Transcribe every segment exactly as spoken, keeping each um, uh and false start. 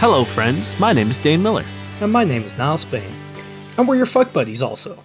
Hello, friends. My name is Dane Miller. And my name is Niles Spain. And we're your fuck buddies also.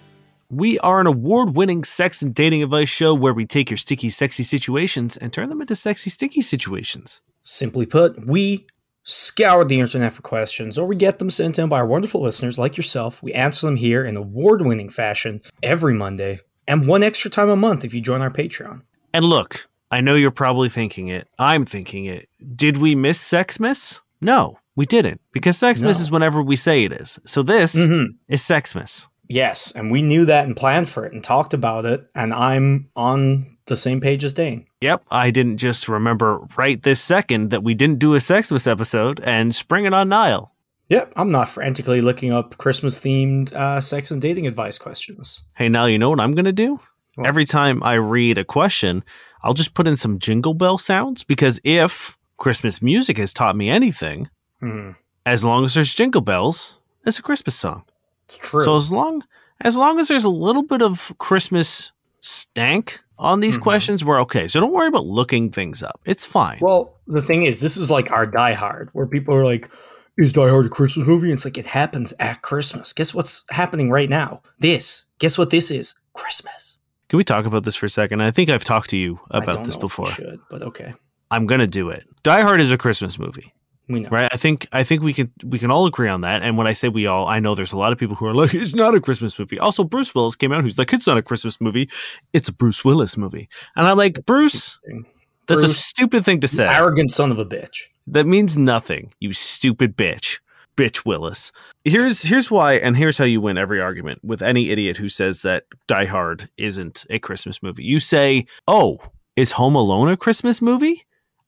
We are an award-winning sex and dating advice show where we take your sticky, sexy situations and turn them into sexy, sticky situations. Simply put, we scour the internet for questions, or we get them sent in by our wonderful listeners like yourself. We answer them here in award-winning fashion every Monday, and one extra time a month if you join our Patreon. And look, I know you're probably thinking it. I'm thinking it. Did we miss Sexmas? No. We didn't, because Sexmas no. is whenever we say it is. So this mm-hmm. is Sexmas. Yes, and we knew that and planned for it and talked about it, and I'm on the same page as Dane. Yep, I didn't just remember right this second that we didn't do a Sexmas episode and spring it on Niall. Yep, I'm not frantically looking up Christmas-themed uh, sex and dating advice questions. Hey, Niall, you know what I'm going to do? What? Every time I read a question, I'll just put in some jingle bell sounds, because if Christmas music has taught me anything... Mm. As long as there's jingle bells, it's a Christmas song. It's true. So as long as long as there's a little bit of Christmas stank on these mm-hmm. questions, we're okay. So don't worry about looking things up. It's fine. Well, the thing is, this is like our Die Hard, where people are like, is Die Hard a Christmas movie? And it's like, it happens at Christmas. Guess what's happening right now? This. Guess what this is? Christmas. Can we talk about this for a second? I think I've talked to you about I don't this know before. If we should, but okay. I'm going to do it. Die Hard is a Christmas movie. We know. Right, I think I think we can we can all agree on that. And when I say we all, I know there's a lot of people who are like, it's not a Christmas movie. Also, Bruce Willis came out who's like, it's not a Christmas movie, it's a Bruce Willis movie. And I'm like, Bruce, that's Bruce, a stupid thing to say. Arrogant son of a bitch. That means nothing. You stupid bitch, bitch Willis. Here's here's why, and here's how you win every argument with any idiot who says that Die Hard isn't a Christmas movie. You say, oh, is Home Alone a Christmas movie?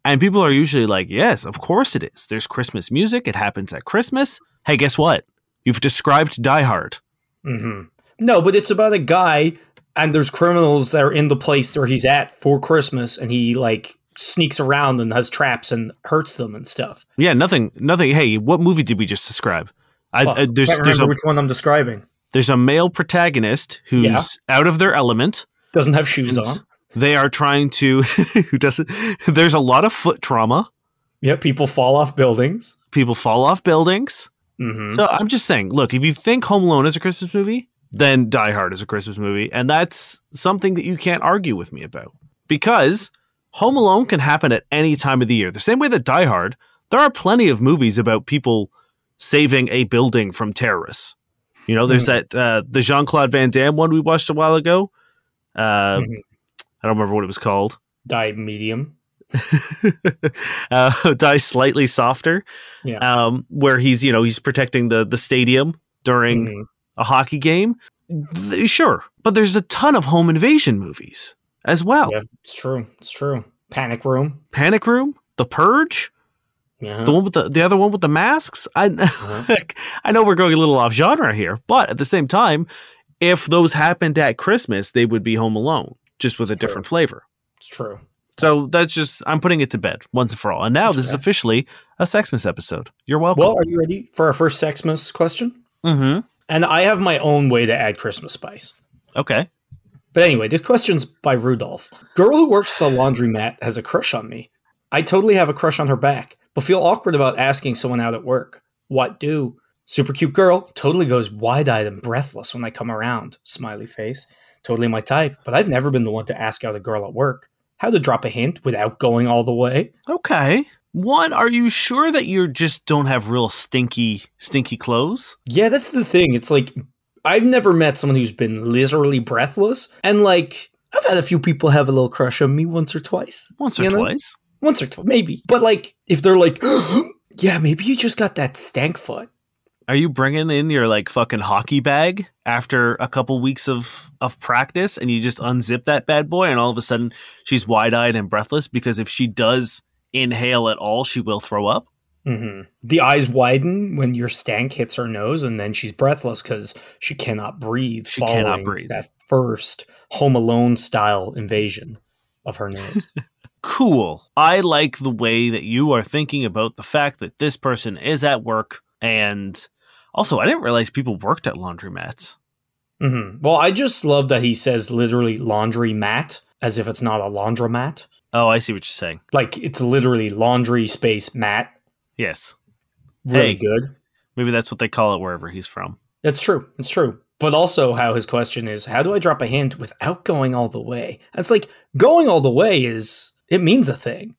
And people are usually like, yes, of course it is. There's Christmas music. It happens at Christmas. Hey, guess what? You've described Die Hard. Mm-hmm. No, but it's about a guy and there's criminals that are in the place where he's at for Christmas. And he like sneaks around and has traps and hurts them and stuff. Yeah, nothing. Nothing. Hey, what movie did we just describe? I, well, uh, there's, I can't remember there's a, which one I'm describing. There's a male protagonist who's yeah. out of their element. Doesn't have shoes on. They are trying to, who doesn't, there's a lot of foot trauma. Yeah, people fall off buildings. People fall off buildings. Mm-hmm. So I'm just saying, look, if you think Home Alone is a Christmas movie, then Die Hard is a Christmas movie. And that's something that you can't argue with me about. Because Home Alone can happen at any time of the year. The same way that Die Hard, there are plenty of movies about people saving a building from terrorists. You know, there's mm-hmm. that, uh, the Jean-Claude Van Damme one we watched a while ago. Uh, mm-hmm. I don't remember what it was called. Die medium. uh, die slightly softer. Yeah. Um, where he's, you know, he's protecting the, the stadium during mm-hmm. a hockey game. Th- sure. But there's a ton of home invasion movies as well. Yeah, it's true. It's true. Panic Room. Panic Room. The Purge. Yeah. The one with the, the other one with the masks. I, uh-huh. I know we're going a little off genre here, but at the same time, if those happened at Christmas, they would be Home Alone. Just with a true. different flavor. It's true. So that's just, I'm putting it to bed once and for all. And now that's this right. is officially a Sexmas episode. You're welcome. Well, are you ready for our first Sexmas question? Mm-hmm. And I have my own way to add Christmas spice. Okay. But anyway, this question's by Rudolph. Girl who works at the laundromat has a crush on me. I totally have a crush on her back, but feel awkward about asking someone out at work. What do? Super cute girl totally goes wide-eyed and breathless when I come around. Smiley face. Totally my type, but I've never been the one to ask out a girl at work. How to drop a hint without going all the way. Okay. One, are you sure that you just don't have real stinky, stinky clothes? Yeah, that's the thing. It's like, I've never met someone who's been literally breathless. And like, I've had a few people have a little crush on me once or twice. Once or twice? Know? Once or twice, maybe. But like, if they're like, yeah, maybe you just got that stank foot. Are you bringing in your like fucking hockey bag after a couple weeks of, of practice and you just unzip that bad boy and all of a sudden she's wide-eyed and breathless because if she does inhale at all, she will throw up? Mm-hmm. The eyes widen when your stank hits her nose and then she's breathless because she cannot breathe. She cannot breathe. That first Home Alone style invasion. of her names. Cool. I like the way that you are thinking about the fact that this person is at work. And also, I didn't realize people worked at laundromats. Mm-hmm. Well, I just love that he says literally laundry mat as if it's not a laundromat. Oh, I see what you're saying. Like, it's literally laundry space mat. Yes. Really hey, good. Maybe that's what they call it wherever he's from. That's true. It's true. But also how his question is, how do I drop a hint without going all the way? It's like, going all the way is, it means a thing.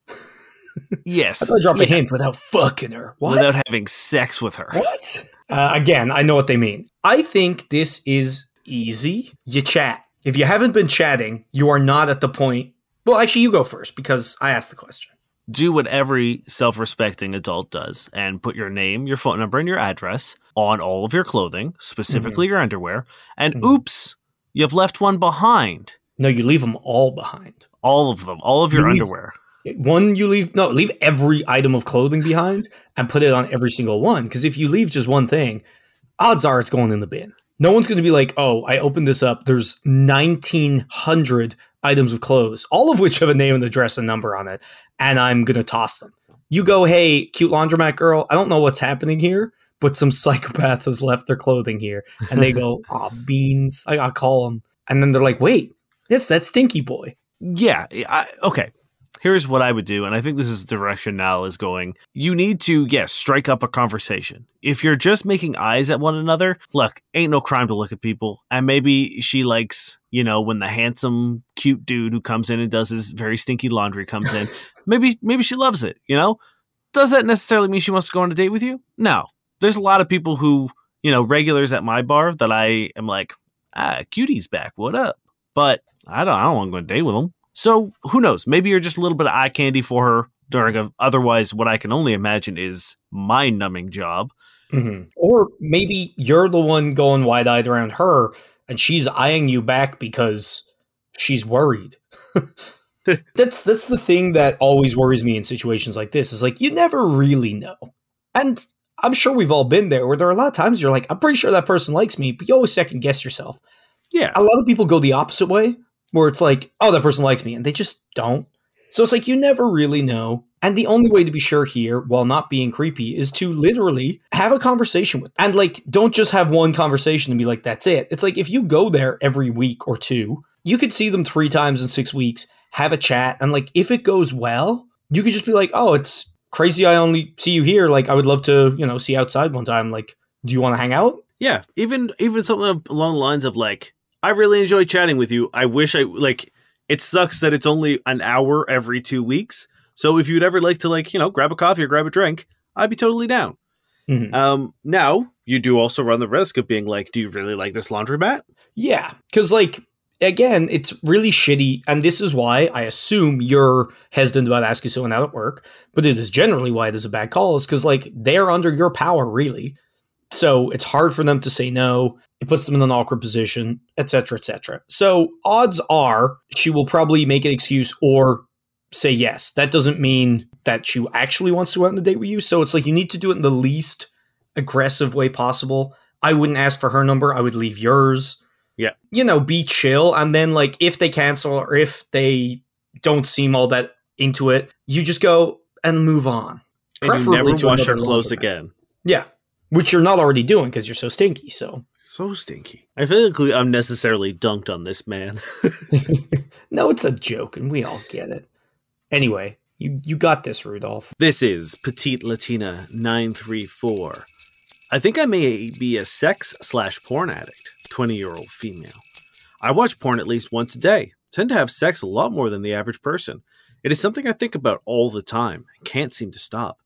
Yes. How do I drop yeah. a hint without fucking her? What? Without having sex with her. What? Uh, again, I know what they mean. I think this is easy. You chat. If you haven't been chatting, you are not at the point. Well, actually, you go first because I asked the question. Do what every self-respecting adult does and put your name, your phone number, and your address on all of your clothing, specifically mm-hmm. your underwear. And mm-hmm. oops, you've left one behind. No, you leave them all behind. All of them. All of your you underwear. Leave, one you leave. No, leave every item of clothing behind and put it on every single one. Because if you leave just one thing, odds are it's going in the bin. No one's going to be like, oh, I opened this up. There's nineteen hundred items of clothes, all of which have a name and address and number on it, and I'm going to toss them. You go, hey, cute laundromat girl, I don't know what's happening here, but some psychopath has left their clothing here. And they go, oh, beans, I gotta call them. And then they're like, wait, that's that stinky boy. Yeah. I, okay. Here's what I would do, and I think this is the direction Niall is going. You need to, yes, strike up a conversation. If you're just making eyes at one another, look, ain't no crime to look at people. And maybe she likes, you know, when the handsome, cute dude who comes in and does his very stinky laundry comes in. maybe maybe she loves it, you know? Does that necessarily mean she wants to go on a date with you? No. There's a lot of people who, you know, regulars at my bar that I am like, ah, cutie's back, what up? But I don't, I don't want to go on a date with them. So who knows? Maybe you're just a little bit of eye candy for her during a, otherwise what I can only imagine is mind-numbing job. Mm-hmm. Or maybe you're the one going wide-eyed around her and she's eyeing you back because she's worried. that's that's the thing that always worries me in situations like this. Is like, you never really know. And I'm sure we've all been there where there are a lot of times you're like, I'm pretty sure that person likes me, but you always second-guess yourself. Yeah. A lot of people go the opposite way. Where it's like, oh, that person likes me, and they just don't. So it's like, you never really know. And the only way to be sure here, while not being creepy, is to literally have a conversation with them. And like, don't just have one conversation and be like, that's it. It's like, if you go there every week or two, you could see them three times in six weeks, have a chat. And like, if it goes well, you could just be like, oh, it's crazy I only see you here. Like, I would love to, you know, see you outside one time. Like, do you want to hang out? Yeah. Even, even something along the lines of like, I really enjoy chatting with you. I wish I, like, it sucks that it's only an hour every two weeks. So if you'd ever like to, like, you know, grab a coffee or grab a drink, I'd be totally down. Mm-hmm. Um, now, you do also run the risk of being like, do you really like this laundromat? Yeah, because, like, again, it's really shitty. And this is why I assume you're hesitant about asking someone out at work. But it is generally why it is a bad call is because, like, they're under your power, really. So it's hard for them to say no. It puts them in an awkward position, et cetera, et cetera. So odds are she will probably make an excuse or say yes. That doesn't mean that she actually wants to go out on a date with you. So it's like you need to do it in the least aggressive way possible. I wouldn't ask for her number. I would leave yours. Yeah. You know, be chill. And then like if they cancel or if they don't seem all that into it, you just go and move on. And you never wash your clothes again. Yeah. Which you're not already doing because you're so stinky, so. So stinky. I feel like I'm necessarily dunked on this man. No, it's a joke, and we all get it. Anyway, you, you got this, Rudolph. This is Petite Latina nine three four. I think I may be a sex slash porn addict, twenty-year-old female. I watch porn at least once a day. Tend to have sex a lot more than the average person. It is something I think about all the time. I can't seem to stop.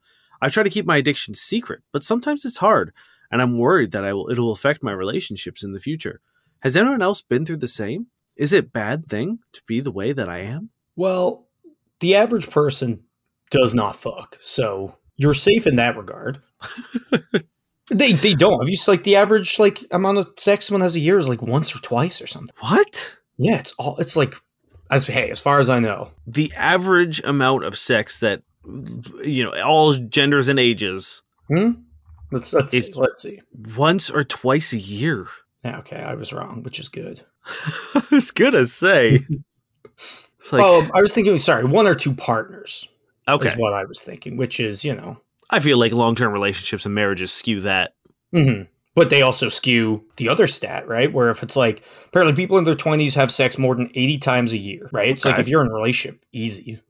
I try to keep my addiction secret, but sometimes it's hard, and I'm worried that I will, it will affect my relationships in the future. Has anyone else been through the same? Is it a bad thing to be the way that I am? Well, the average person does not fuck, so you're safe in that regard. they they don't. Have you like the average like amount of sex someone has a year is like once or twice or something? What? Yeah, it's all it's like as hey, as far as I know, the average amount of sex that. You know, all genders and ages. Hmm? Let's let's see. let's see. Once or twice a year. Yeah, okay, I was wrong, which is good. I was gonna say. It's like, oh, I was thinking, sorry, one or two partners. Okay. Is what I was thinking, which is, you know. I feel like long-term relationships and marriages skew that. Mm-hmm. But they also skew the other stat, right? Where if it's like, apparently people in their twenties have sex more than eighty times a year, right? Okay. It's like if you're in a relationship, easy.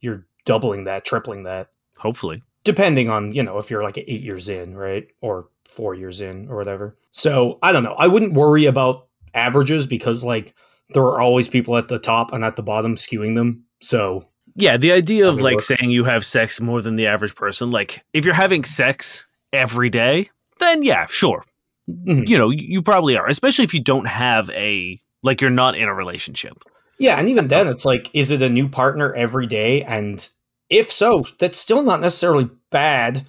You're doubling that, tripling that. Hopefully. Depending on, you know, if you're like eight years in, right? Or four years in or whatever. So I don't know. I wouldn't worry about averages because like there are always people at the top and at the bottom skewing them. So yeah, the idea of like work. saying you have sex more than the average person, like if you're having sex every day, then yeah, sure. Mm-hmm. You know, you probably are, especially if you don't have a, like you're not in a relationship. Yeah. And even then it's like, is it a new partner every day? And if so, that's still not necessarily bad.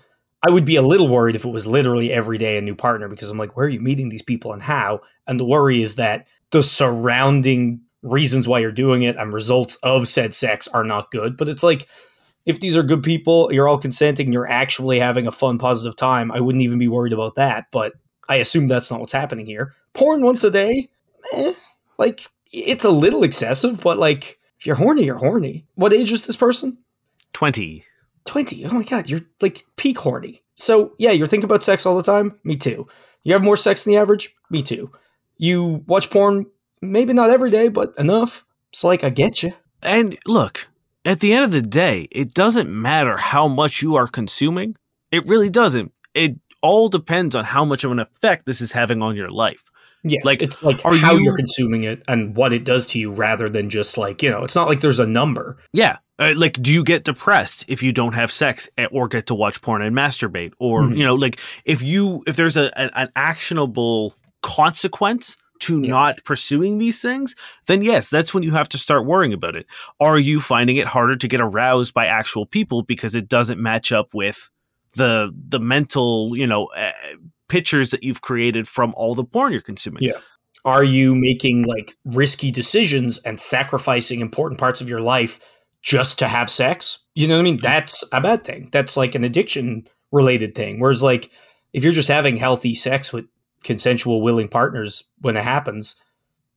I would be a little worried if it was literally every day a new partner, because I'm like, where are you meeting these people and how? And the worry is that the surrounding reasons why you're doing it and results of said sex are not good. But it's like, if these are good people, you're all consenting, you're actually having a fun, positive time, I wouldn't even be worried about that. But I assume that's not what's happening here. Porn once a day, eh, like, it's a little excessive, but like, if you're horny, you're horny. What age is this person? twenty. twenty. Oh my God. You're like peak horny. So yeah, you're thinking about sex all the time. Me too. You have more sex than the average. Me too. You watch porn, maybe not every day, but enough. It's like, I get you. And look, at the end of the day, it doesn't matter how much you are consuming. It really doesn't. It all depends on how much of an effect this is having on your life. Yes, like, it's like are how you... you're consuming it and what it does to you rather than just like, you know, it's not like there's a number. Yeah. Uh, like, do you get depressed if you don't have sex or get to watch porn and masturbate? Or, mm-hmm. you know, like if you if there's a, a an actionable consequence to yeah. not pursuing these things, then yes, that's when you have to start worrying about it. Are you finding it harder to get aroused by actual people because it doesn't match up with the the mental, you know, uh, pictures that you've created from all the porn you're consuming? Yeah. Are you making like risky decisions and sacrificing important parts of your life just to have sex? You know what I mean? That's a bad thing. That's like an addiction related thing. Whereas like if you're just having healthy sex with consensual, willing partners when it happens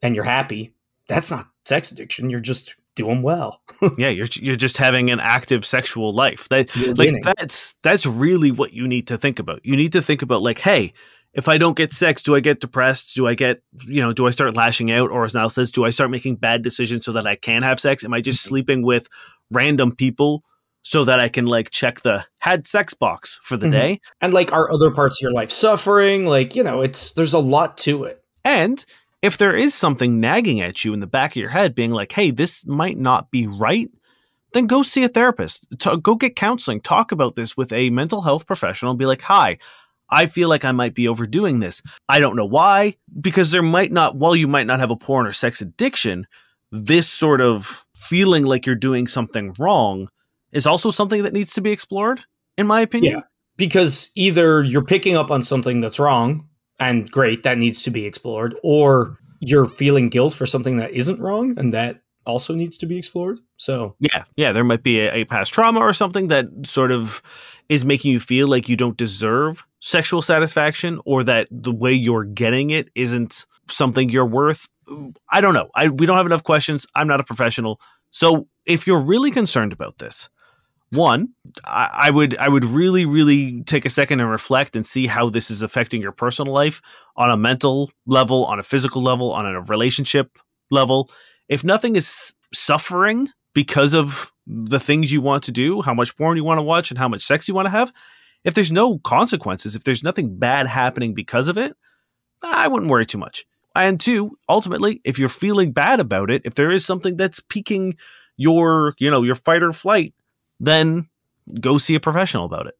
and you're happy, that's not sex addiction. You're just doing well. yeah, you're you're just having an active sexual life. That you're like winning. that's that's really what you need to think about. You need to think about like, hey, if I don't get sex, do I get depressed? Do I get, you know, do I start lashing out? Or as Niall says, do I start making bad decisions so that I can have sex? Am I just mm-hmm. sleeping with random people so that I can like check the had sex box for the mm-hmm. day? And like, are other parts of your life suffering? Like, you know, it's there's a lot to it. And if there is something nagging at you in the back of your head being like, hey, this might not be right, then go see a therapist. T- go get counseling. Talk about this with a mental health professional and be like, hi, I feel like I might be overdoing this. I don't know why, because there might not, while you might not have a porn or sex addiction, this sort of feeling like you're doing something wrong is also something that needs to be explored, in my opinion. Yeah, because either you're picking up on something that's wrong, and great, that needs to be explored, or you're feeling guilt for something that isn't wrong, and that also needs to be explored. So yeah, yeah, there might be a, a past trauma or something that sort of is making you feel like you don't deserve sexual satisfaction, or that the way you're getting it isn't something you're worth. I don't know. I we don't have enough questions. I'm not a professional. So if you're really concerned about this, one, I, I would I would really, really take a second and reflect and see how this is affecting your personal life on a mental level, on a physical level, on a relationship level. If nothing is suffering because of the things you want to do, how much porn you want to watch and how much sex you want to have, if there's no consequences, if there's nothing bad happening because of it, I wouldn't worry too much. And two, ultimately, if you're feeling bad about it, if there is something that's piquing your, you know, your fight or flight, then go see a professional about it.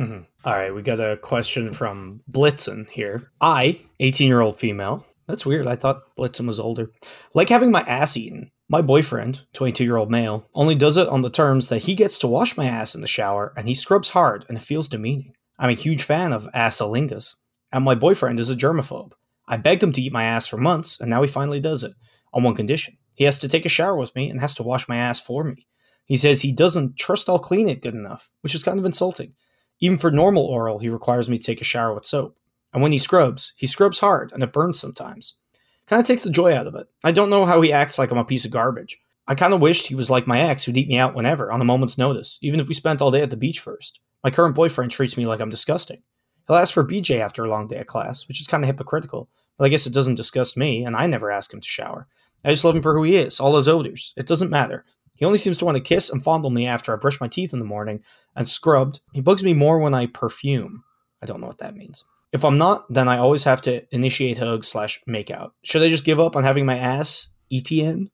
Mm-hmm. All right. We got a question from Blitzen here. I, eighteen-year-old female. That's weird. I thought Blitzen was older. Like having my ass eaten. My boyfriend, twenty-two-year-old male, only does it on the terms that he gets to wash my ass in the shower and he scrubs hard and it feels demeaning. I'm a huge fan of assalingus, and my boyfriend is a germaphobe. I begged him to eat my ass for months, and now he finally does it, on one condition. He has to take a shower with me and has to wash my ass for me. He says he doesn't trust I'll clean it good enough, which is kind of insulting. Even for normal oral, he requires me to take a shower with soap. And when he scrubs, he scrubs hard and it burns sometimes. Kind of takes the joy out of it. I don't know how he acts like I'm a piece of garbage. I kind of wished he was like my ex who'd eat me out whenever, on a moment's notice, even if we spent all day at the beach first. My current boyfriend treats me like I'm disgusting. He'll ask for a B J after a long day at class, which is kind of hypocritical, but I guess it doesn't disgust me, and I never ask him to shower. I just love him for who he is, all his odors. It doesn't matter. He only seems to want to kiss and fondle me after I brush my teeth in the morning and scrubbed. He bugs me more when I perfume. I don't know what that means. If I'm not, then I always have to initiate hugs slash make out. Should I just give up on having my ass eaten?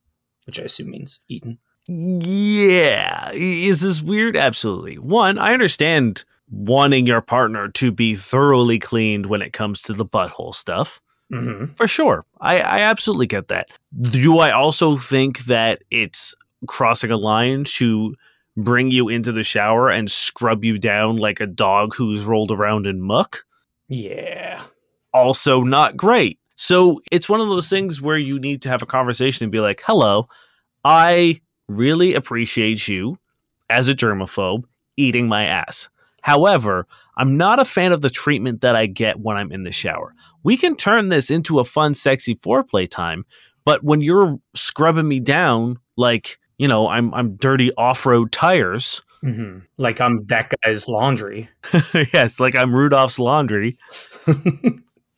Which I assume means eaten. Yeah. Is this weird? Absolutely. One, I understand wanting your partner to be thoroughly cleaned when it comes to the butthole stuff. Mm-hmm. For sure. I, I absolutely get that. Do I also think that it's crossing a line to bring you into the shower and scrub you down like a dog who's rolled around in muck? Yeah. Also not great. So it's one of those things where you need to have a conversation and be like, hello, I really appreciate you as a germaphobe eating my ass. However, I'm not a fan of the treatment that I get when I'm in the shower. We can turn this into a fun, sexy foreplay time, but when you're scrubbing me down like, you know, I'm I'm dirty off-road tires. Mm-hmm. Like I'm that guy's laundry. Yes, like I'm Rudolph's laundry.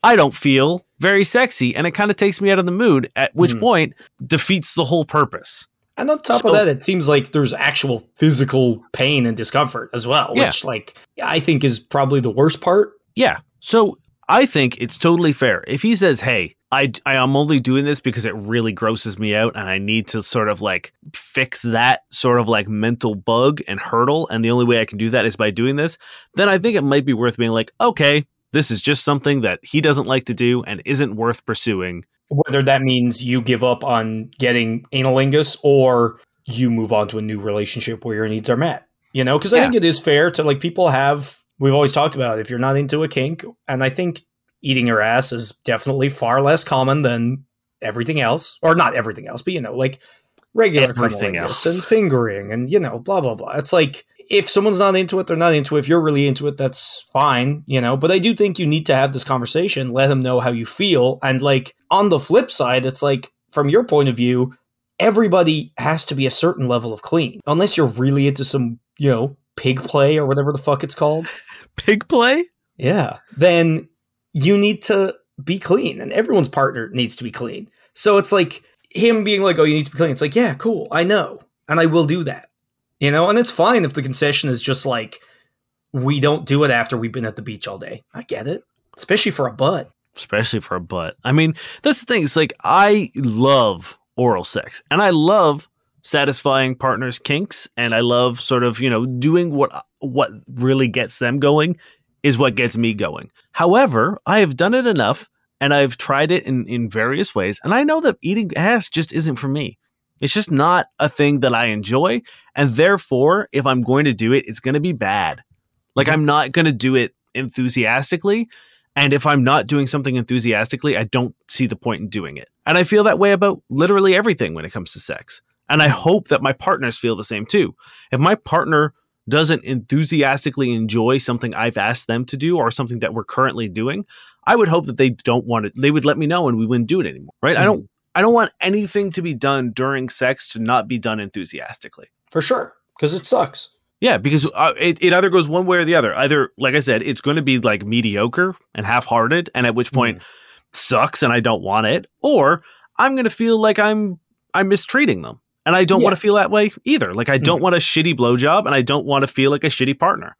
I don't feel very sexy, and it kind of takes me out of the mood, at which mm. point defeats the whole purpose. And on top so, of that, it seems like there's actual physical pain and discomfort as well, yeah. which like I think is probably the worst part. Yeah. So I think it's totally fair. If he says, hey, I, I am only doing this because it really grosses me out and I need to sort of like fix that sort of like mental bug and hurdle, and the only way I can do that is by doing this, then I think it might be worth being like, okay, this is just something that he doesn't like to do and isn't worth pursuing. Whether that means you give up on getting analingus or you move on to a new relationship where your needs are met, you know, because I yeah. think it is fair to like people have, we've always talked about it, if you're not into a kink, and I think eating your ass is definitely far less common than everything else, or not everything else, but, you know, like regular everything else and fingering and, you know, blah, blah, blah. It's like if someone's not into it, they're not into it. If you're really into it, that's fine, you know, but I do think you need to have this conversation, let him know how you feel. And like on the flip side, it's like from your point of view, everybody has to be a certain level of clean unless you're really into some, you know, pig play or whatever the fuck it's called. Pig play? Yeah. Then you need to be clean and everyone's partner needs to be clean. So it's like him being like, oh, you need to be clean. It's like, yeah, cool. I know. And I will do that. You know, and it's fine if the concession is just like, we don't do it after we've been at the beach all day. I get it. Especially for a butt. Especially for a butt. I mean, that's the thing. It's like, I love oral sex and I love satisfying partners' kinks. And I love sort of, you know, doing what what really gets them going is what gets me going. However, I have done it enough and I've tried it in, in various ways. And I know that eating ass just isn't for me. It's just not a thing that I enjoy. And therefore, if I'm going to do it, it's going to be bad. Like, I'm not going to do it enthusiastically. And if I'm not doing something enthusiastically, I don't see the point in doing it. And I feel that way about literally everything when it comes to sex. And I hope that my partners feel the same too. If my partner doesn't enthusiastically enjoy something I've asked them to do or something that we're currently doing, I would hope that they don't want it. They would let me know and we wouldn't do it anymore. Right. Mm-hmm. I don't I don't want anything to be done during sex to not be done enthusiastically. For sure. Because it sucks. Yeah. Because uh, it, it either goes one way or the other. Either, like I said, it's going to be like mediocre and half-hearted. And at which point mm. sucks and I don't want it. Or I'm going to feel like I'm, I'm mistreating them. And I don't yeah. want to feel that way either. Like, I don't mm-hmm. want a shitty blowjob and I don't want to feel like a shitty partner.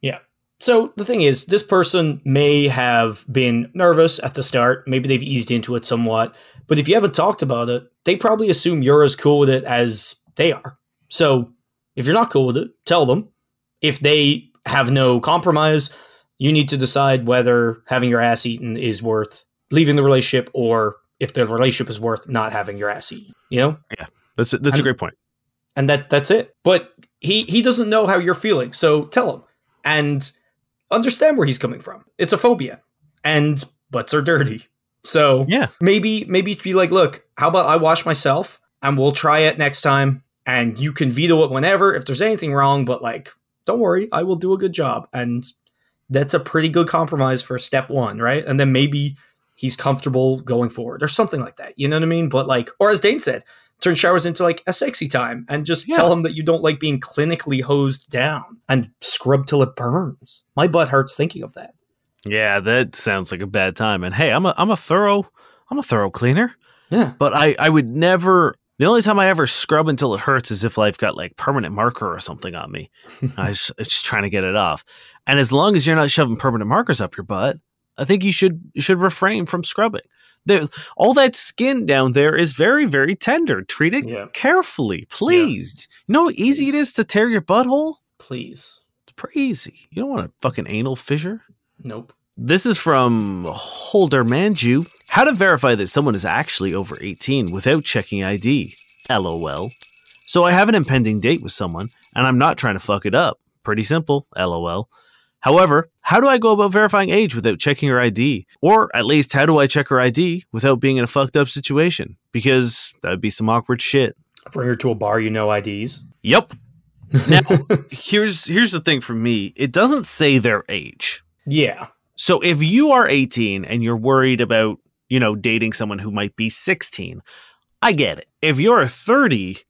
Yeah. So the thing is, this person may have been nervous at the start. Maybe they've eased into it somewhat. But if you haven't talked about it, they probably assume you're as cool with it as they are. So if you're not cool with it, tell them. If they have no compromise, you need to decide whether having your ass eaten is worth leaving the relationship or if the relationship is worth not having your ass eaten. You know? Yeah. That's that's and, a great point. And that that's it. But he, he doesn't know how you're feeling, so tell him. And understand where he's coming from. It's a phobia. And butts are dirty. So yeah. maybe maybe be like, look, how about I wash myself and we'll try it next time and you can veto it whenever if there's anything wrong, but like, don't worry, I will do a good job. And that's a pretty good compromise for step one, right? And then maybe he's comfortable going forward or something like that. You know what I mean? But like, or as Dane said, turn showers into like a sexy time and just yeah. tell them that you don't like being clinically hosed down and scrub till it burns. My butt hurts thinking of that. Yeah, that sounds like a bad time. And hey, I'm a I'm a thorough I'm a thorough cleaner. Yeah. But I, I would never the only time I ever scrub until it hurts is if I've got like permanent marker or something on me. I was just trying to get it off. And as long as you're not shoving permanent markers up your butt, I think you should you should refrain from scrubbing. There, all that skin down there is very, very tender. Treat it yeah. carefully, please. Yeah. You know how easy please. it is to tear your butthole? Please. It's pretty easy. You don't want a fucking anal fissure. Nope. This is from Holder Manju. How to verify that someone is actually over eighteen without checking I D. LOL. So I have an impending date with someone, and I'm not trying to fuck it up. Pretty simple. LOL. However, how do I go about verifying age without checking her I D? Or at least, how do I check her I D without being in a fucked up situation? Because that would be some awkward shit. Bring her to a bar, you know I Ds. Yep. Now, here's here's the thing for me. It doesn't say their age. Yeah. So if you are eighteen and you're worried about, you know, dating someone who might be sixteen, I get it. If you're thirty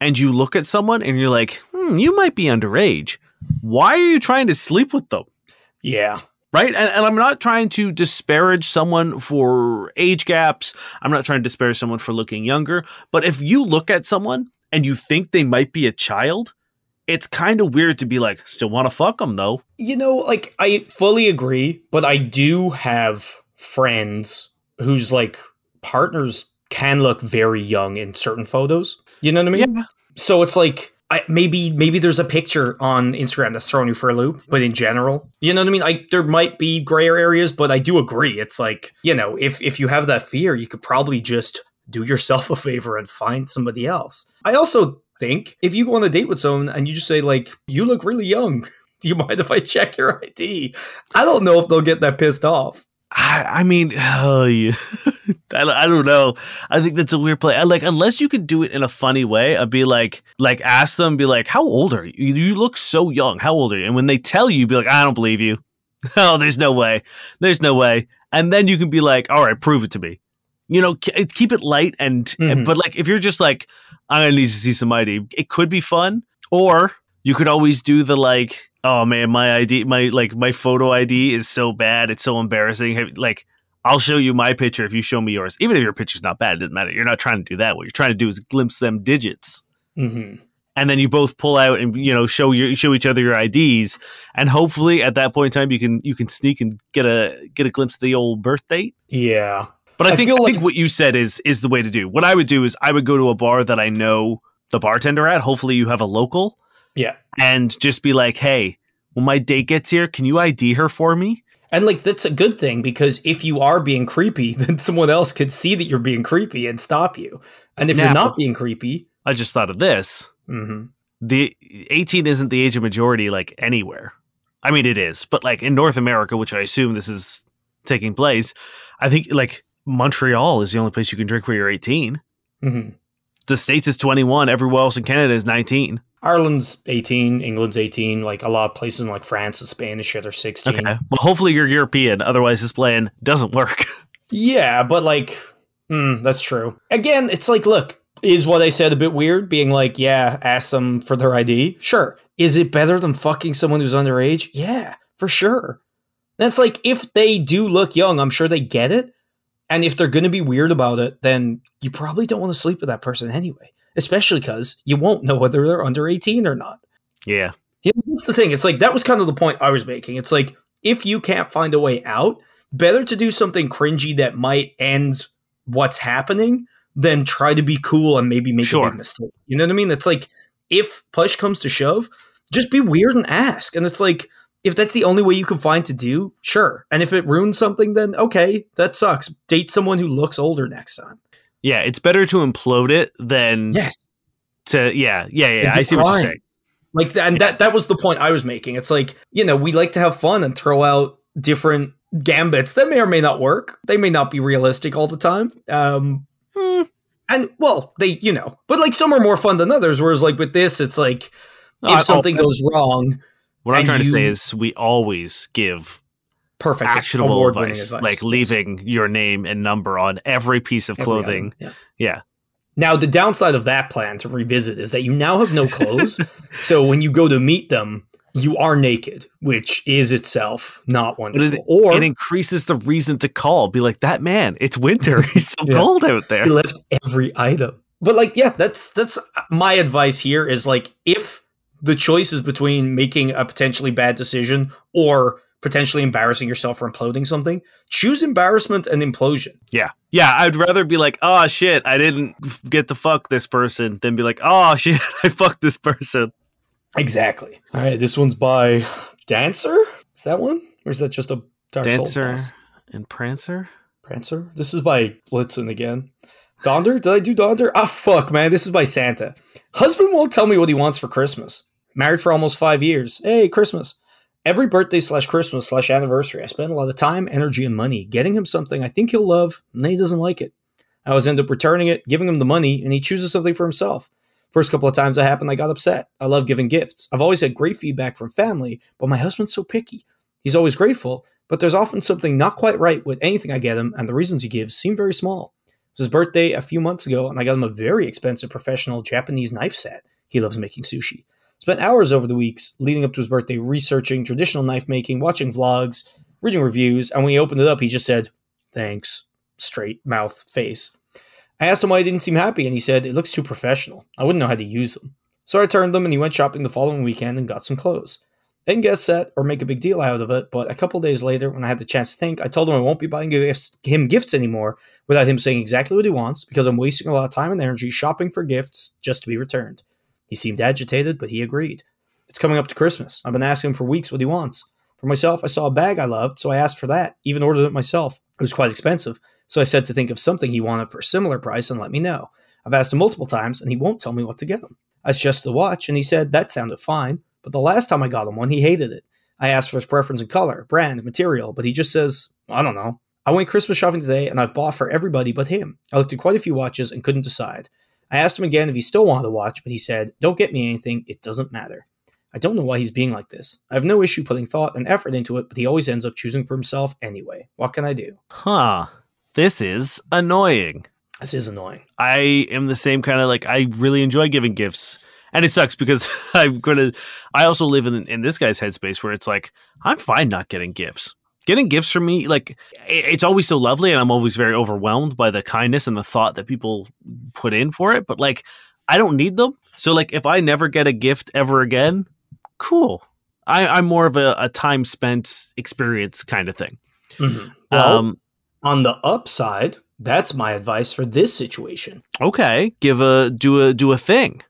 and you look at someone and you're like, hmm, you might be underage. Why are you trying to sleep with them? Yeah. Right? And, and I'm not trying to disparage someone for age gaps. I'm not trying to disparage someone for looking younger. But if you look at someone and you think they might be a child, it's kind of weird to be like, still want to fuck them, though. You know, like, I fully agree. But I do have friends whose, like, partners can look very young in certain photos. You know what I mean? Yeah. So it's like... I, maybe maybe there's a picture on Instagram that's throwing you for a loop, but in general, you know what I mean? I, there might be grayer areas, but I do agree. It's like, you know, if, if you have that fear, you could probably just do yourself a favor and find somebody else. I also think if you go on a date with someone and you just say, like, you look really young. Do you mind if I check your I D? I don't know if they'll get that pissed off. I, I mean, oh, yeah. I, I don't know. I think that's a weird play. I, like, unless you could do it in a funny way, I'd be like, like, ask them, be like, how old are you? You look so young. How old are you? And when they tell you, be like, I don't believe you. Oh, there's no way. There's no way. And then you can be like, all right, prove it to me. You know, c- keep it light. And, mm-hmm. and but like, if you're just like, I'm going to need to see some I D, it could be fun. Or you could always do the like, oh man, my I D, my like my photo I D is so bad. It's so embarrassing. Like, I'll show you my picture if you show me yours. Even if your picture's not bad, it doesn't matter. You're not trying to do that. What you're trying to do is glimpse them digits. Mm-hmm. And then you both pull out and, you know, show your show each other your I Ds. And hopefully at that point in time, you can you can sneak and get a get a glimpse of the old birth date. Yeah. But I, I think I like- think what you said is is the way to do. What I would do is I would go to a bar that I know the bartender at. Hopefully you have a local. Yeah. And just be like, hey, when my date gets here, can you I D her for me? And like, that's a good thing, because if you are being creepy, then someone else could see that you're being creepy and stop you. And if now, you're not being creepy. I just thought of this. Mm-hmm. The eighteen isn't the age of majority, like anywhere. I mean, it is, but like in North America, which I assume this is taking place. I think like Montreal is the only place you can drink where you're eighteen. Mm-hmm. The States is twenty-one. Everywhere else in Canada is nineteen. Ireland's eighteen, England's eighteen, like a lot of places in like France and Spain and shit are sixteen. Okay. Well, hopefully you're European, otherwise this plan doesn't work. Yeah, but like, mm, that's true. Again, it's like, look, is what I said a bit weird? Being like, yeah, ask them for their I D? Sure. Is it better than fucking someone who's underage? Yeah, for sure. That's like, if they do look young, I'm sure they get it. And if they're going to be weird about it, then you probably don't want to sleep with that person anyway. Especially because you won't know whether they're under eighteen or not. Yeah. Yeah. That's the thing. It's like, that was kind of the point I was making. It's like, if you can't find a way out, better to do something cringy that might end what's happening than try to be cool and maybe make sure. a big mistake. You know what I mean? It's like, if push comes to shove, just be weird and ask. And it's like, if that's the only way you can find to do, sure. And if it ruins something, then okay, that sucks. Date someone who looks older next time. Yeah, it's better to implode it than yes. to yeah, yeah, yeah. I see what you're saying. Like, and yeah. that that was the point I was making. It's like, you know, we like to have fun and throw out different gambits that may or may not work. They may not be realistic all the time. Um, and well, they you know, but like some are more fun than others. Whereas like with this, it's like if uh, something oh, goes wrong. What I'm trying you, to say is we always give. Perfect. Actionable advice, advice, like leaving your name and number on every piece of clothing. Every item, yeah. yeah. Now, the downside of that plan to revisit is that you now have no clothes. So when you go to meet them, you are naked, which is itself not wonderful. It, or it increases the reason to call. Be like, that man, it's winter. He's so yeah. cold out there. He left every item. But like, yeah, that's that's my advice here is like, if the choice is between making a potentially bad decision or potentially embarrassing yourself or imploding something, choose embarrassment and implosion. Yeah. Yeah. I'd rather be like, oh shit, I didn't get to fuck this person than be like, oh shit, I fucked this person. Exactly. All right. This one's by Dancer. Is that one? Or is that just a Dark Souls? Dancer and Prancer? Prancer? This is by Blitzen again. Donder? Did I do Donder? Ah, fuck, man. This is by Santa. Husband won't tell me what he wants for Christmas. Married for almost five years. Hey, Christmas. Every birthday slash Christmas slash anniversary, I spend a lot of time, energy, and money getting him something I think he'll love, and then he doesn't like it. I always end up returning it, giving him the money, and he chooses something for himself. First couple of times that happened, I got upset. I love giving gifts. I've always had great feedback from family, but my husband's so picky. He's always grateful, but there's often something not quite right with anything I get him, and the reasons he gives seem very small. It was his birthday a few months ago, and I got him a very expensive professional Japanese knife set. He loves making sushi. Spent hours over the weeks leading up to his birthday researching traditional knife making, watching vlogs, reading reviews, and when he opened it up, he just said, thanks, straight mouth, face. I asked him why he didn't seem happy, and he said, it looks too professional. I wouldn't know how to use them. So I returned them, and he went shopping the following weekend and got some clothes. I didn't get set or make a big deal out of it, but a couple days later, when I had the chance to think, I told him I won't be buying gifts, him gifts anymore without him saying exactly what he wants, because I'm wasting a lot of time and energy shopping for gifts just to be returned. He seemed agitated, but he agreed. It's coming up to Christmas. I've been asking him for weeks what he wants. For myself, I saw a bag I loved, so I asked for that, even ordered it myself. It was quite expensive, so I said to think of something he wanted for a similar price and let me know. I've asked him multiple times, and he won't tell me what to get him. I suggested the watch, and he said that sounded fine, but the last time I got him one, he hated it. I asked for his preference in color, brand, material, but he just says, I don't know. I went Christmas shopping today, and I've bought for everybody but him. I looked at quite a few watches and couldn't decide. I asked him again if he still wanted to watch, but he said, don't get me anything, it doesn't matter. I don't know why he's being like this. I have no issue putting thought and effort into it, but he always ends up choosing for himself anyway. What can I do? Huh. This is annoying. This is annoying. I am the same kind of like, I really enjoy giving gifts. And it sucks because I'm going to, I also live in, in this guy's headspace where it's like, I'm fine not getting gifts. Getting gifts for me, like, it's always so lovely, and I'm always very overwhelmed by the kindness and the thought that people put in for it. But, like, I don't need them. So, like, if I never get a gift ever again, cool. I, I'm more of a, a time spent experience kind of thing. Mm-hmm. Well, um, on the upside, that's my advice for this situation. Okay, give a do a do a thing.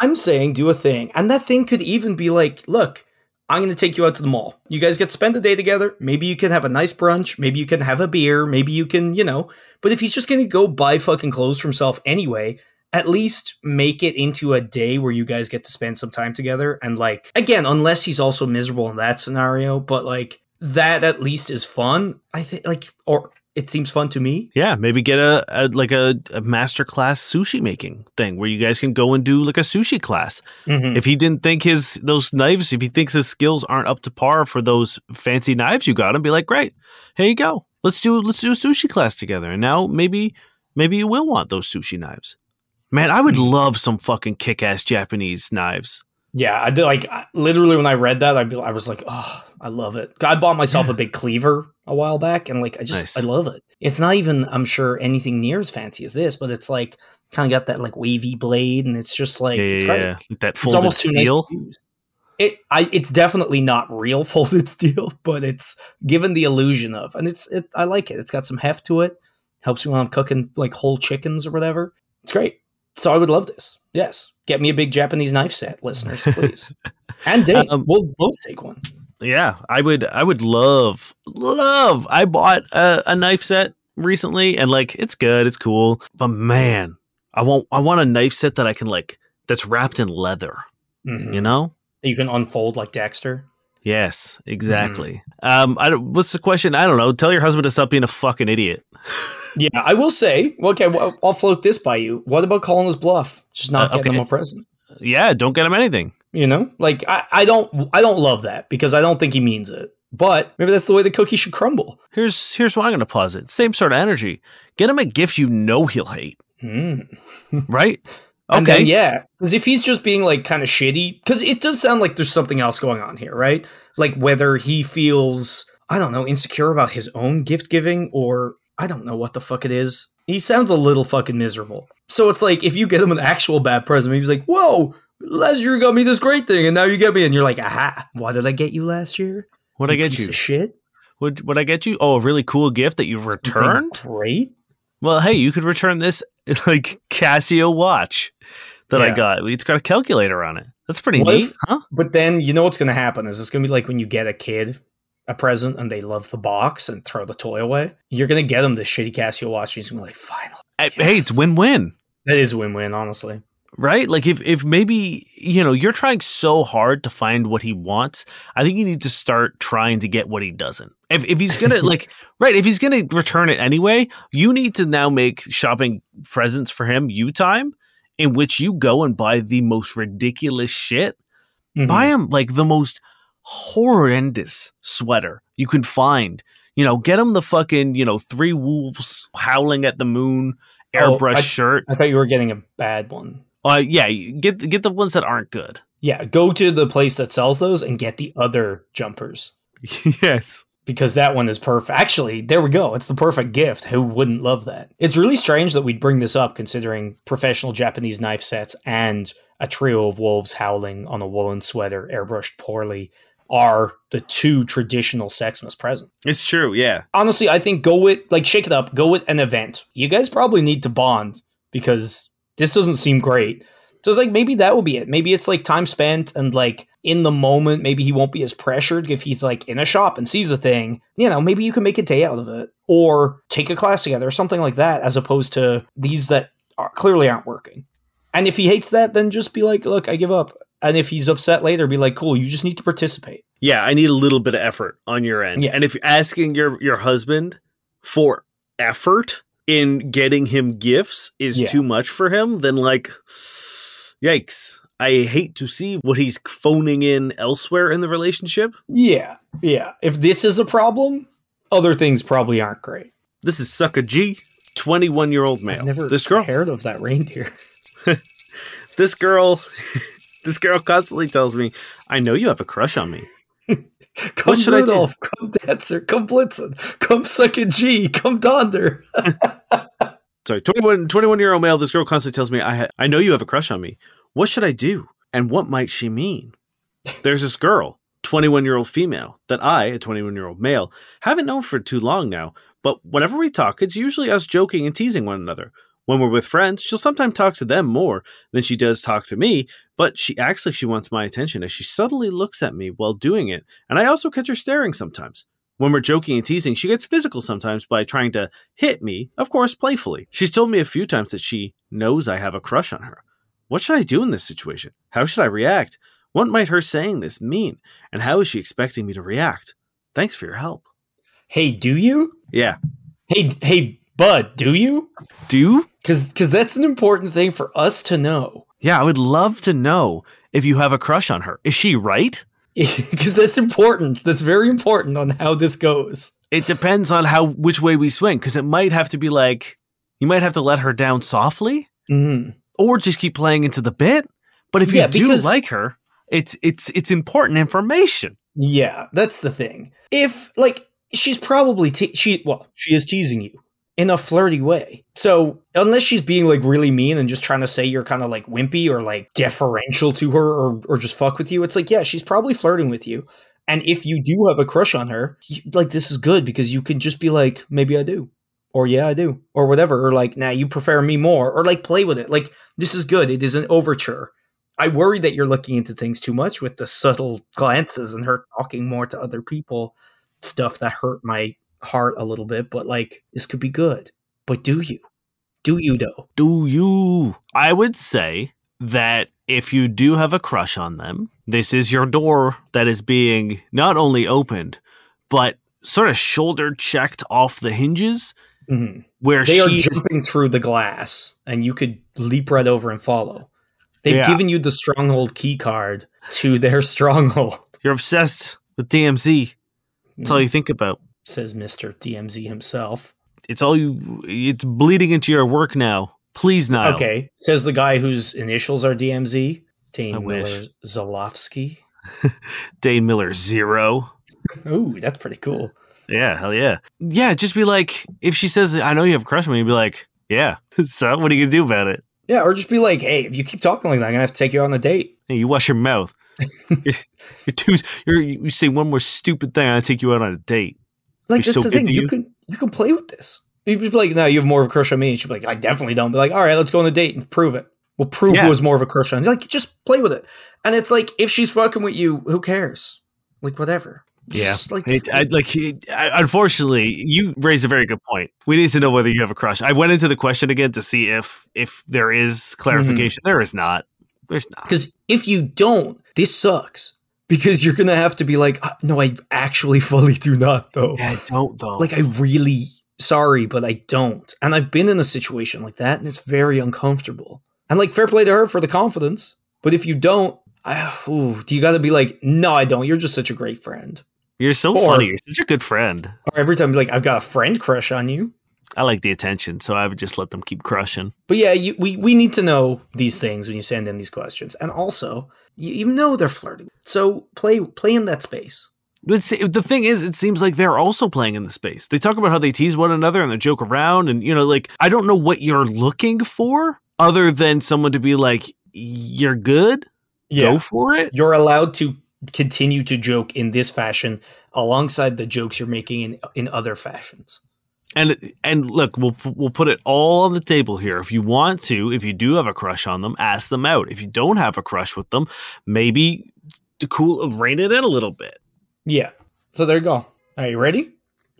I'm saying do a thing, and that thing could even be like, look. I'm going to take you out to the mall. You guys get to spend the day together. Maybe you can have a nice brunch. Maybe you can have a beer. Maybe you can, you know. But if he's just going to go buy fucking clothes for himself anyway, at least make it into a day where you guys get to spend some time together. And like, again, unless he's also miserable in that scenario, but like that at least is fun. I think like, or it seems fun to me. Yeah. Maybe get a, a like a, a masterclass sushi making thing where you guys can go and do like a sushi class. Mm-hmm. If he didn't think his, those knives, if he thinks his skills aren't up to par for those fancy knives you got him, be like, great, here you go. Let's do, let's do a sushi class together. And now maybe, maybe you will want those sushi knives, man. I would love some fucking kick-ass Japanese knives. Yeah, I did. Like literally, when I read that, I'd be, I was like, "Oh, I love it." I bought myself a big cleaver a while back, and like, I just, nice. I love it. It's not even, I'm sure, anything near as fancy as this, but it's like kind of got that like wavy blade, and it's just like, yeah, it's great. Yeah. That folded, it's almost too nice to use. It, I, it's definitely not real folded steel, but it's given the illusion of, and it's, it, I like it. It's got some heft to it. Helps you when I'm cooking like whole chickens or whatever. It's great. So I would love this. Yes. Get me a big Japanese knife set, listeners, please. And Dave, um, we'll both take one. Yeah, I would I would love, love. I bought a, a knife set recently and like, it's good. It's cool. But man, I want, I want a knife set that I can like, that's wrapped in leather, mm-hmm. you know? You can unfold like Dexter. Yes, exactly. Mm. Um, I don't, what's the question? I don't know. Tell your husband to stop being a fucking idiot. Yeah, I will say, okay, well, I'll float this by you. What about calling his bluff? Just not uh, getting okay. him a present. Yeah, don't get him anything. You know, like I, I don't, I don't love that because I don't think he means it. But maybe that's the way the cookie should crumble. Here's here's what I'm going to posit. Same sort of energy. Get him a gift you know he'll hate. Mm. Right? Okay. And then, yeah. Because if he's just being like kind of shitty, because it does sound like there's something else going on here, right? Like whether he feels, I don't know, insecure about his own gift giving, or I don't know what the fuck it is. He sounds a little fucking miserable. So it's like if you get him an actual bad present, he's like, whoa, last year you got me this great thing and now you get me. And you're like, aha, why did I get you last year? What'd I get you? Piece of shit. Would would I get you? Oh, a really cool gift that you've returned? Great. Well, hey, you could return this like Casio watch that yeah. I got. It's got a calculator on it. That's pretty what neat, if, huh? But then you know what's going to happen is it's going to be like when you get a kid a present and they love the box and throw the toy away. You're going to get them this shitty Casio watch. And he's going to be like, finally. Yes. Hey, it's win-win. That is win-win, honestly. Right? Like if, if maybe, you know, you're trying so hard to find what he wants. I think you need to start trying to get what he doesn't. If if he's going to like, right. If he's going to return it anyway, you need to now make shopping presents for him. You time in which you go and buy the most ridiculous shit. Mm-hmm. Buy him like the most horrendous sweater you can find, you know, get him the fucking, you know, three wolves howling at the moon airbrush oh, I, shirt. I thought you were getting a bad one. Uh, yeah, get get the ones that aren't good. Yeah, go to the place that sells those and get the other jumpers. Yes. Because that one is perfect. Actually, there we go. It's the perfect gift. Who wouldn't love that? It's really strange that we'd bring this up considering professional Japanese knife sets and a trio of wolves howling on a woolen sweater airbrushed poorly are the two traditional Sexmas presents. It's true, yeah. Honestly, I think go with, like, shake it up. Go with an event. You guys probably need to bond because... this doesn't seem great. So it's like, maybe that will be it. Maybe it's like time spent and like in the moment, maybe he won't be as pressured if he's like in a shop and sees a thing, you know, maybe you can make a day out of it or take a class together or something like that, as opposed to these that are, clearly aren't working. And if he hates that, then just be like, look, I give up. And if he's upset later, be like, cool, you just need to participate. Yeah. I need a little bit of effort on your end. Yeah. And if asking your, your husband for effort in getting him gifts is yeah. too much for him, then like, yikes. I hate to see what he's phoning in elsewhere in the relationship. Yeah. Yeah. If this is a problem, other things probably aren't great. This is Sucker G, twenty-one year old male. I've never this girl heard of that reindeer. This girl, this girl constantly tells me, I know you have a crush on me. Come what should Rudolph, I do? Come Dancer, come Blitzen, come Suckin' G, come Donder. Sorry, twenty-one, twenty-one-year-old male, this girl constantly tells me, I ha- I know you have a crush on me. What should I do? And what might she mean? There's this girl, twenty-one-year-old female, that I, a twenty-one-year-old male, haven't known for too long now. But whenever we talk, it's usually us joking and teasing one another. When we're with friends, she'll sometimes talk to them more than she does talk to me, but she acts like she wants my attention as she subtly looks at me while doing it, and I also catch her staring sometimes. When we're joking and teasing, she gets physical sometimes by trying to hit me, of course, playfully. She's told me a few times that she knows I have a crush on her. What should I do in this situation? How should I react? What might her saying this mean? And how is she expecting me to react? Thanks for your help. Hey, do you? Yeah. Hey, hey, bud, do you? Do? Because because that's an important thing for us to know. Yeah, I would love to know if you have a crush on her. Is she right? Because that's important. That's very important on how this goes. It depends on how which way we swing, because it might have to be like, you might have to let her down softly, mm-hmm. or just keep playing into the bit. But if yeah, you do like her, it's it's it's important information. Yeah, that's the thing. If like she's probably te- she well she is teasing you. In a flirty way. So unless she's being like really mean and just trying to say you're kind of like wimpy or like deferential to her or, or just fuck with you. It's like, yeah, she's probably flirting with you. And if you do have a crush on her, you, like this is good because you can just be like, maybe I do. Or yeah, I do. Or whatever. Or like, nah, you prefer me more. Or like play with it. Like this is good. It is an overture. I worry that you're looking into things too much with the subtle glances and her talking more to other people. Stuff that hurt my heart a little bit, but like this could be good. But do you do you though do you I would say that if you do have a crush on them, this is your door that is being not only opened but sort of shoulder checked off the hinges, mm-hmm. where they she are jumping is- through the glass and you could leap right over and follow. They've yeah. given you the stronghold key card to their stronghold. You're obsessed with D M Z. That's mm. all you think about, says Mister D M Z himself. It's all you, it's bleeding into your work now Please, Niall. Okay, says the guy whose initials are D M Z. Dane I Miller wish. Zolofsky. Dane Miller Zero. Ooh, that's pretty cool. Yeah, hell yeah. Yeah, just be like, if she says, I know you have a crush on me, be like, yeah, so what are you going to do about it? Yeah, or just be like, hey, if you keep talking like that, I'm going to have to take you on a date. Hey, you wash your mouth. you're, you're too, you're, you say one more stupid thing, I'll take you out on a date. Like, that's so the thing. You, you can you can play with this. You'd be like, no, you have more of a crush on me. And she'd be like, I definitely don't. Be like, all right, let's go on a date and prove it. We'll prove yeah. who was more of a crush on you. Like, just play with it. And it's like, if she's fucking with you, who cares? Like, whatever. Yeah. Just like, it, I, like it, I, unfortunately, you raised a very good point. We need to know whether you have a crush. I went into the question again to see if if there is clarification. Mm-hmm. There is not. There's not. Because if you don't, this sucks. Because you're going to have to be like, no, I actually fully do not, though. Yeah, I don't, though. Like, I really, sorry, but I don't. And I've been in a situation like that, and it's very uncomfortable. And, like, fair play to her for the confidence. But if you don't, I, ooh, do you got to be like, no, I don't. You're just such a great friend. You're so or, funny. You're such a good friend. Or every time, like, I've got a friend crush on you. I like the attention, so I would just let them keep crushing. But yeah, you, we, we need to know these things when you send in these questions. And also, you, you know they're flirting. So play play in that space. It's, the thing is, it seems like they're also playing in the space. They talk about how they tease one another and they joke around. And, you know, like, I don't know what you're looking for other than someone to be like, you're good. Yeah. Go for it. You're allowed to continue to joke in this fashion alongside the jokes you're making in, in other fashions. And and look, we'll we'll put it all on the table here. If you want to, if you do have a crush on them, ask them out. If you don't have a crush with them, maybe to cool rein it in a little bit. Yeah. So there you go. Are you ready?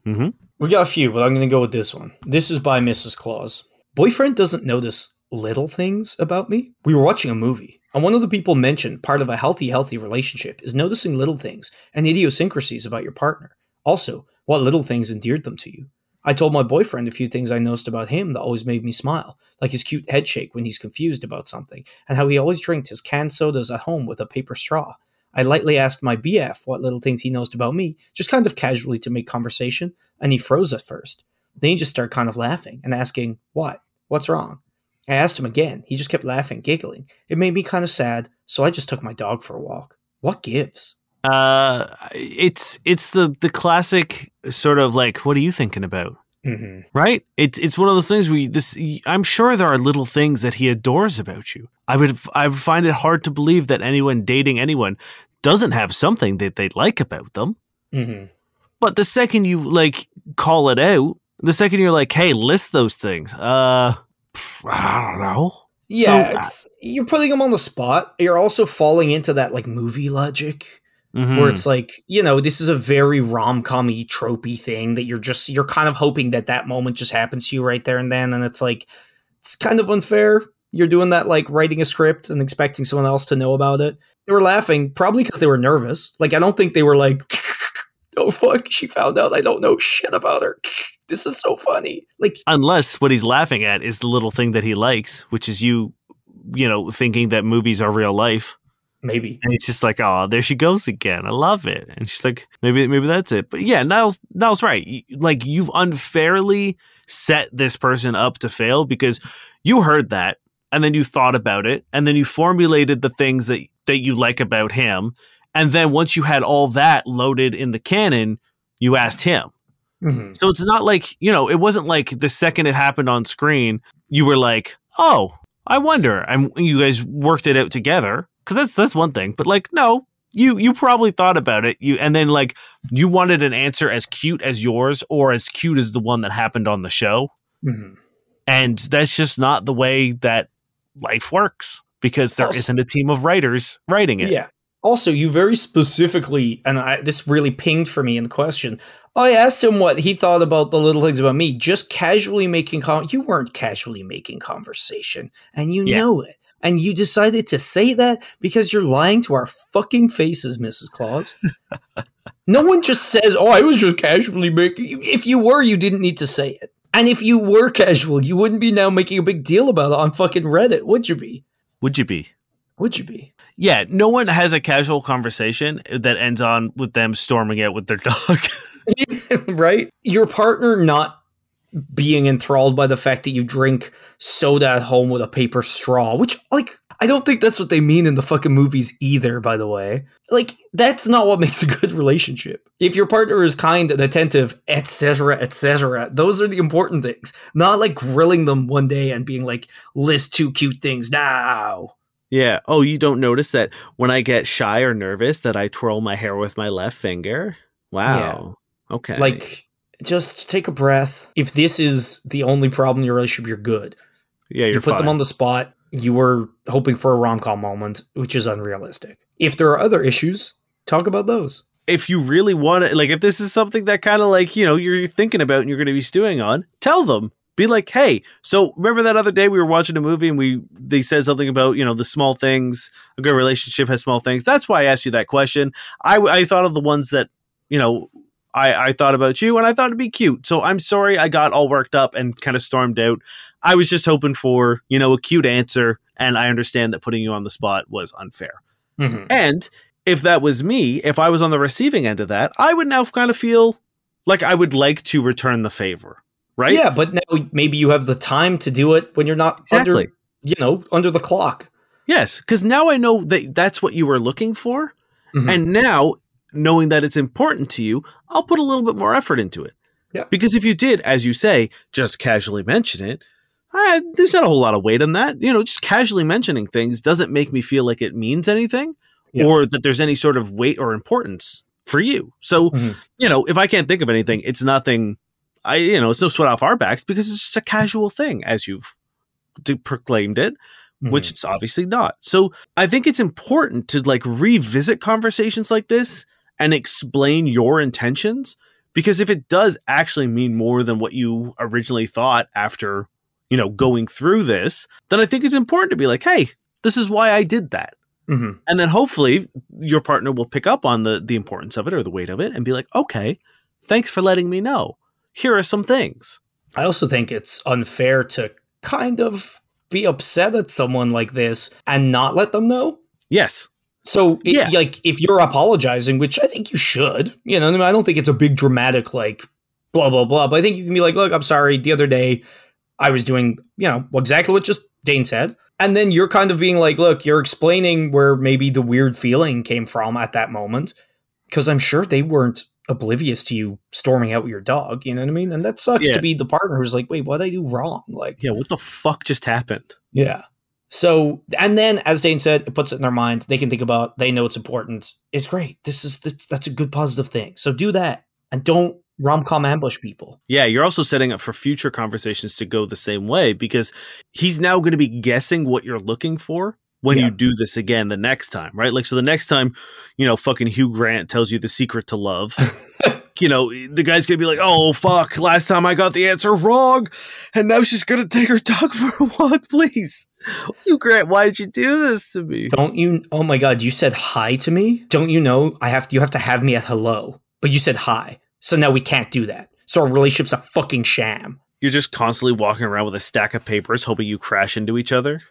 Mm-hmm. We got a few, but I'm going to go with this one. This is by Missus Claus. Boyfriend doesn't notice little things about me. We were watching a movie, and one of the people mentioned part of a healthy, healthy relationship is noticing little things and idiosyncrasies about your partner. Also, what little things endeared them to you. I told my boyfriend a few things I noticed about him that always made me smile, like his cute head shake when he's confused about something, and how he always drank his canned sodas at home with a paper straw. I lightly asked my B F what little things he noticed about me, just kind of casually to make conversation, and he froze at first. Then he just started kind of laughing and asking, what? What's wrong? I asked him again. He just kept laughing, giggling. It made me kind of sad, so I just took my dog for a walk. What gives? Uh, it's it's the, the classic sort of like, what are you thinking about? Mm-hmm. Right? It's it's one of those things where you, this. I'm sure there are little things that he adores about you. I would I would find it hard to believe that anyone dating anyone doesn't have something that they like about them. Mm-hmm. But the second you like call it out, the second you're like, hey, list those things. Uh, I don't know. Yeah, so, it's, you're putting them on the spot. You're also falling into that like movie logic. Mm-hmm. Where it's like, you know, this is a very rom-com-y, tropey thing that you're just, you're kind of hoping that that moment just happens to you right there and then. And it's like, it's kind of unfair. You're doing that, like writing a script and expecting someone else to know about it. They were laughing probably because they were nervous. Like, I don't think they were like, oh, fuck, she found out I don't know shit about her. This is so funny. Like, unless what he's laughing at is the little thing that he likes, which is you, you know, thinking that movies are real life. Maybe. And it's just like, oh, there she goes again. I love it. And she's like, maybe maybe that's it. But yeah, Niall's, Niall's right. Like, you've unfairly set this person up to fail because you heard that and then you thought about it and then you formulated the things that, that you like about him. And then once you had all that loaded in the canon, you asked him. Mm-hmm. So it's not like, you know, it wasn't like the second it happened on screen, you were like, oh, I wonder. And you guys worked it out together. Because that's that's one thing, but like, no, you you probably thought about it, you and then like you wanted an answer as cute as yours or as cute as the one that happened on the show, mm-hmm. and that's just not the way that life works because there also, isn't a team of writers writing it. Yeah. Also, you very specifically, and I, this really pinged for me in the question. I asked him what he thought about the little things about me, just casually making con- you weren't casually making conversation, and you yeah. know it. And you decided to say that because you're lying to our fucking faces, Missus Claus. No one just says, oh, I was just casually making... If you were, you didn't need to say it. And if you were casual, you wouldn't be now making a big deal about it on fucking Reddit, would you be? Would you be? Would you be? Yeah, no one has a casual conversation that ends on with them storming out with their dog. Right? Your partner not being enthralled by the fact that you drink soda at home with a paper straw, which, like, I don't think that's what they mean in the fucking movies either, by the way. Like, that's not what makes a good relationship. If your partner is kind and attentive, et cetera, et cetera, those are the important things. Not, like, grilling them one day and being like, list two cute things now. Yeah. Oh, you don't notice that when I get shy or nervous that I twirl my hair with my left finger? Wow. Yeah. Okay. Like, just take a breath. If this is the only problem in your relationship, you're good. Yeah, you're You put fine. them on the spot. You were hoping for a rom-com moment, which is unrealistic. If there are other issues, talk about those. If you really want to, like, if this is something that kind of like, you know, you're thinking about and you're going to be stewing on, tell them. Be like, hey, so remember that other day we were watching a movie and we they said something about, you know, the small things. A good relationship has small things. That's why I asked you that question. I, I thought of the ones that, you know, I, I thought about you and I thought it'd be cute. So I'm sorry I got all worked up and kind of stormed out. I was just hoping for, you know, a cute answer. And I understand that putting you on the spot was unfair. Mm-hmm. And if that was me, if I was on the receiving end of that, I would now kind of feel like I would like to return the favor. Right. Yeah. But now maybe you have the time to do it when you're not exactly, under, you know, under the clock. Yes. Because now I know that that's what you were looking for. Mm-hmm. And now, knowing that it's important to you, I'll put a little bit more effort into it. Yeah. Because if you did, as you say, just casually mention it, I, there's not a whole lot of weight on that. You know, just casually mentioning things doesn't make me feel like it means anything yeah. or that there's any sort of weight or importance for you. So, mm-hmm. you know, if I can't think of anything, it's nothing. I, you know, it's no sweat off our backs because it's just a casual thing, as you've de- proclaimed it. Mm-hmm. Which it's obviously not. So I think it's important to like revisit conversations like this and explain your intentions, because if it does actually mean more than what you originally thought after, you know, going through this, then I think it's important to be like, hey, this is why I did that. Mm-hmm. And then hopefully your partner will pick up on the, the importance of it or the weight of it and be like, okay, thanks for letting me know. Here are some things. I also think it's unfair to kind of be upset at someone like this and not let them know. Yes. So, it, yeah. like, if you're apologizing, which I think you should, you know, I don't think it's a big dramatic, like, blah, blah, blah. But I think you can be like, look, I'm sorry. The other day I was doing, you know, exactly what just Dane said. And then you're kind of being like, look, you're explaining where maybe the weird feeling came from at that moment, because I'm sure they weren't oblivious to you storming out with your dog. You know what I mean? And that sucks yeah. to be the partner who's like, wait, what did I do wrong? Like, yeah, what the fuck just happened? Yeah. So, and then, as Dane said, it puts it in their minds. They can think about, they know it's important. It's great. This is, this, that's a good positive thing. So do that. And don't rom-com ambush people. Yeah. You're also setting up for future conversations to go the same way, because he's now going to be guessing what you're looking for when yeah. you do this again the next time, right? Like, so the next time, you know, fucking Hugh Grant tells you the secret to love, you know, the guy's going to be like, oh, fuck, last time I got the answer wrong. And now she's going to take her dog for a walk, please. Hugh Grant, why did you do this to me? Don't you? Oh, my God. You said hi to me. Don't you know I have to, you have to have me at hello, but you said hi. So now we can't do that. So our relationship's a fucking sham. You're just constantly walking around with a stack of papers, hoping you crash into each other.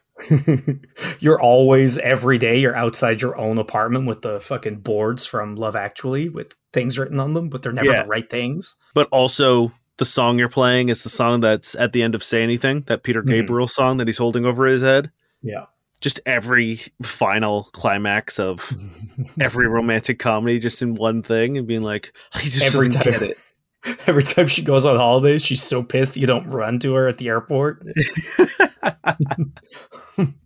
You're always, every day, you're outside your own apartment with the fucking boards from Love Actually with things written on them, but they're never yeah. the right things. But also, the song you're playing is the song that's at the end of Say Anything, that Peter Gabriel mm-hmm. song that he's holding over his head. Yeah. Just every final climax of every romantic comedy just in one thing and being like, I just every doesn't time, get it. Every time she goes on holidays, she's so pissed you don't run to her at the airport.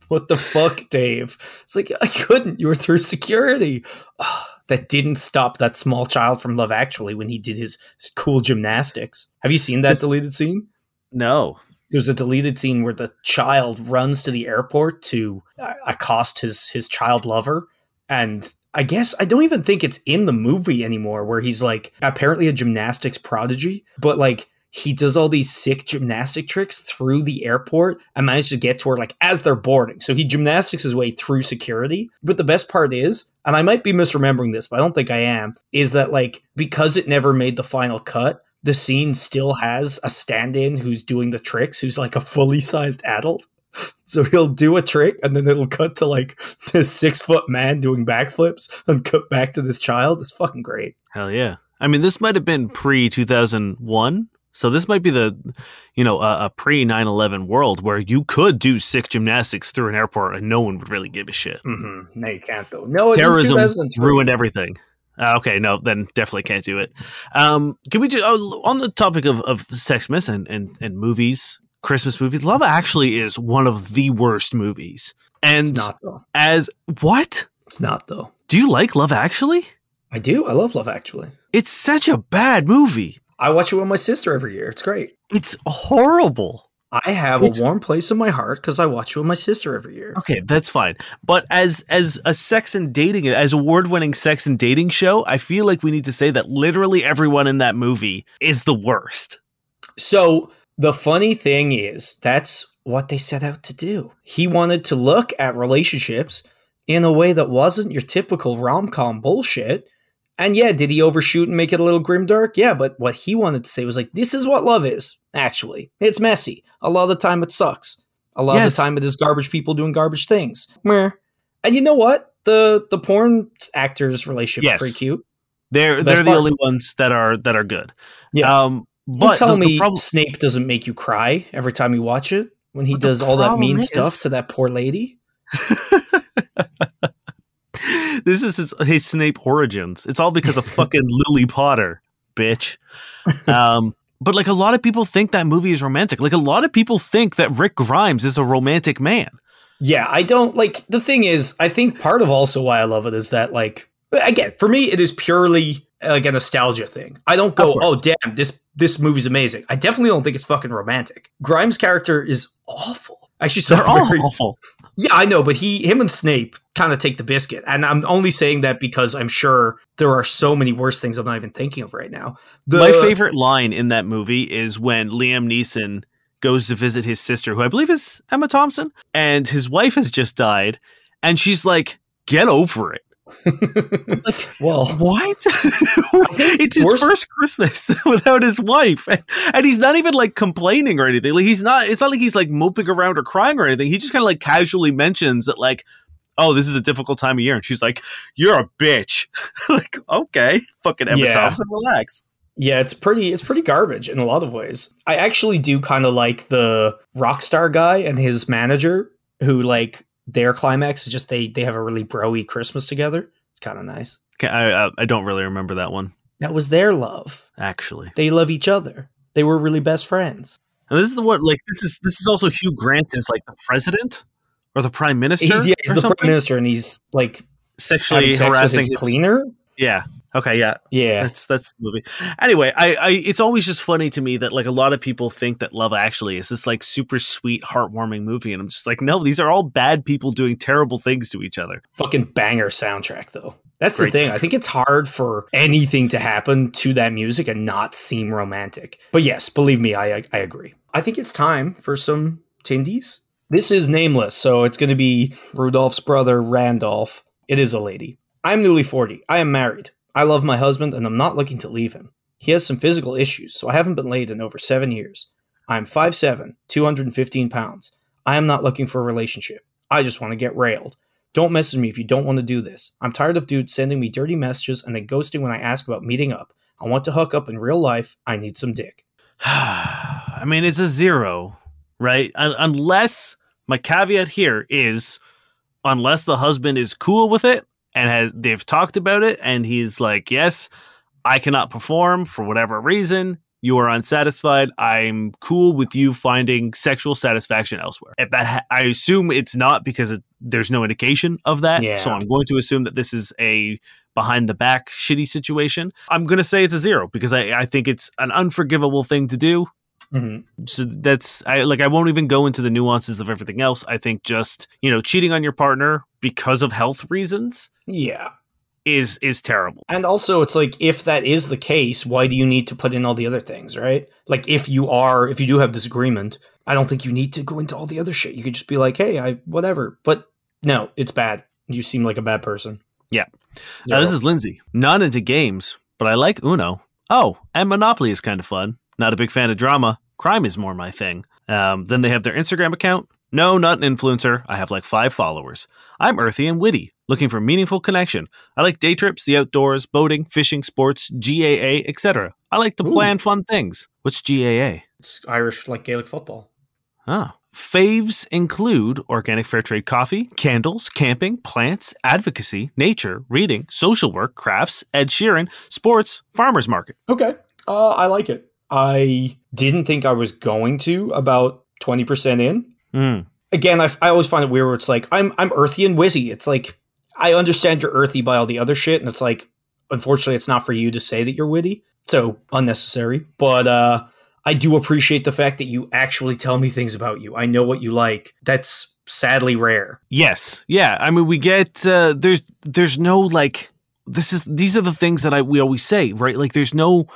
What the fuck, Dave? It's like, I couldn't. You were through security. Oh, that didn't stop that small child from Love Actually when he did his cool gymnastics. Have you seen that this- deleted scene? No. There's a deleted scene where the child runs to the airport to accost his, his child lover. And I guess I don't even think it's in the movie anymore, where he's like apparently a gymnastics prodigy, but like he does all these sick gymnastic tricks through the airport and manages to get to her like as they're boarding. So he gymnastics his way through security. But the best part is, and I might be misremembering this, but I don't think I am, is that like because it never made the final cut, the scene still has a stand-in who's doing the tricks, who's like a fully sized adult. So he'll do a trick and then it'll cut to like this six foot man doing backflips and cut back to this child. It's fucking great. Hell yeah. I mean, this might have been pre two thousand one So this might be the, you know, a, a pre nine eleven world where you could do sick gymnastics through an airport and no one would really give a shit. Mm-hmm. No, you can't though. No, terrorism ruined everything. Uh, okay, no, then definitely can't do it. Um, can we do oh, on the topic of of sex myths and, and and movies, Christmas movies? Love Actually is one of the worst movies. And it's not though. As what? It's not though. Do you like Love Actually? I do. I love Love Actually. It's such a bad movie. I watch it with my sister every year. It's great. It's horrible. I have it's... a warm place in my heart because I watch it with my sister every year. Okay, that's fine. But as as a sex and dating, as award-winning sex and dating show, I feel like we need to say that literally everyone in that movie is the worst. So the funny thing is, that's what they set out to do. He wanted to look at relationships in a way that wasn't your typical rom-com bullshit. And yeah, did he overshoot and make it a little grimdark? Yeah, but what he wanted to say was like, this is what love is, actually. It's messy. A lot of the time it sucks. A lot yes. of the time it is garbage people doing garbage things. Meh. And you know what? The the porn actors' relationship yes. is pretty cute. They're the they're part. the only ones that are that are good. Yeah. Um but You're telling the, the me problem- Snape doesn't make you cry every time you watch it when he but does all that mean is- stuff to that poor lady? This is his, his Snape origins. It's all because of fucking Lily Potter, bitch. Um, but like a lot of people think that movie is romantic. Like a lot of people think that Rick Grimes is a romantic man. Yeah, I don't like the thing is, I think part of also why I love it is that like, again, for me, it is purely like a nostalgia thing. I don't go, oh, damn, this, this movie's amazing. I definitely don't think it's fucking romantic. Grimes' character is awful. Actually, so they're all very, awful. Yeah, I know, but he, him and Snape kind of take the biscuit. And I'm only saying that because I'm sure there are so many worse things I'm not even thinking of right now. The, My favorite line in that movie is when Liam Neeson goes to visit his sister, who I believe is Emma Thompson, and his wife has just died. And she's like, get over it. Like, well, what? It's his worst. first Christmas without his wife, and, and he's not even like complaining or anything. Like he's not. It's not like he's like moping around or crying or anything. He just kind of like casually mentions that, like, "Oh, this is a difficult time of year," and she's like, "You're a bitch." Like, okay, fucking Emma yeah. Thompson, relax. Yeah, it's pretty. It's pretty garbage in a lot of ways. I actually do kind of like the rock star guy and his manager who like. Their climax is just they they have a really bro-y Christmas together. It's kind of nice. Okay, I, I I don't really remember that one. That was their love. Actually, they love each other. They were really best friends. And this is what like this is this is also Hugh Grant is like the president or the prime minister. He's, yeah, he's the something? prime minister, and he's like sexually sex harassing his cleaner. Yeah. Okay. Yeah. Yeah. That's that's the movie. Anyway, I, I it's always just funny to me that like a lot of people think that Love Actually is this like super sweet, heartwarming movie, and I'm just like, no, these are all bad people doing terrible things to each other. Fucking banger soundtrack though. That's Great the thing. Soundtrack. I think it's hard for anything to happen to that music and not seem romantic. But yes, believe me, I I, I agree. I think it's time for some Tindies. This is Nameless, so it's going to be Rudolph's brother Randolph. It is a lady. I'm newly forty. I am married. I love my husband and I'm not looking to leave him. He has some physical issues, so I haven't been laid in over seven years. I am five seven, two hundred fifteen pounds. I am not looking for a relationship. I just want to get railed. Don't message me if you don't want to do this. I'm tired of dudes sending me dirty messages and then ghosting when I ask about meeting up. I want to hook up in real life. I need some dick. I mean, it's a zero, right? Unless, my caveat here is, unless the husband is cool with it, and has they've talked about it, and he's like, yes, I cannot perform for whatever reason. You are unsatisfied. I'm cool with you finding sexual satisfaction elsewhere. If that, ha- I assume it's not because it, there's no indication of that. Yeah. So I'm going to assume that this is a behind the back shitty situation. I'm going to say it's a zero because I, I think it's an unforgivable thing to do. Mm-hmm. So that's I like I won't even go into the nuances of everything else. I think just, you know, cheating on your partner because of health reasons. Yeah. Is is terrible. And also it's like, if that is the case, why do you need to put in all the other things, right? Like if you are if you do have disagreement, I don't think you need to go into all the other shit. You could just be like, hey, I whatever. But no, it's bad. You seem like a bad person. Yeah. Now, this is Lindsay. Not into games, but I like Uno. Oh, and Monopoly is kind of fun. Not a big fan of drama. Crime is more my thing. Um, then they have their Instagram account. No, not an influencer. I have like five followers. I'm earthy and witty. Looking for meaningful connection. I like day trips, the outdoors, boating, fishing, sports, G A A, et cetera. I like to Ooh. plan fun things. What's G A A? It's Irish, like Gaelic football. Oh. Faves include organic fair trade coffee, candles, camping, plants, advocacy, nature, reading, social work, crafts, Ed Sheeran, sports, farmers market. Okay. Uh, I like it. I didn't think I was going to about twenty percent in. Mm. Again, I, I always find it weird where it's like, I'm I'm earthy and whizzy. It's like, I understand you're earthy by all the other shit. And it's like, unfortunately, it's not for you to say that you're witty. So unnecessary. But uh, I do appreciate the fact that you actually tell me things about you. I know what you like. That's sadly rare. Yes. Yeah. I mean, we get, uh, there's there's no like, this is these are the things that I we always say, right? Like there's no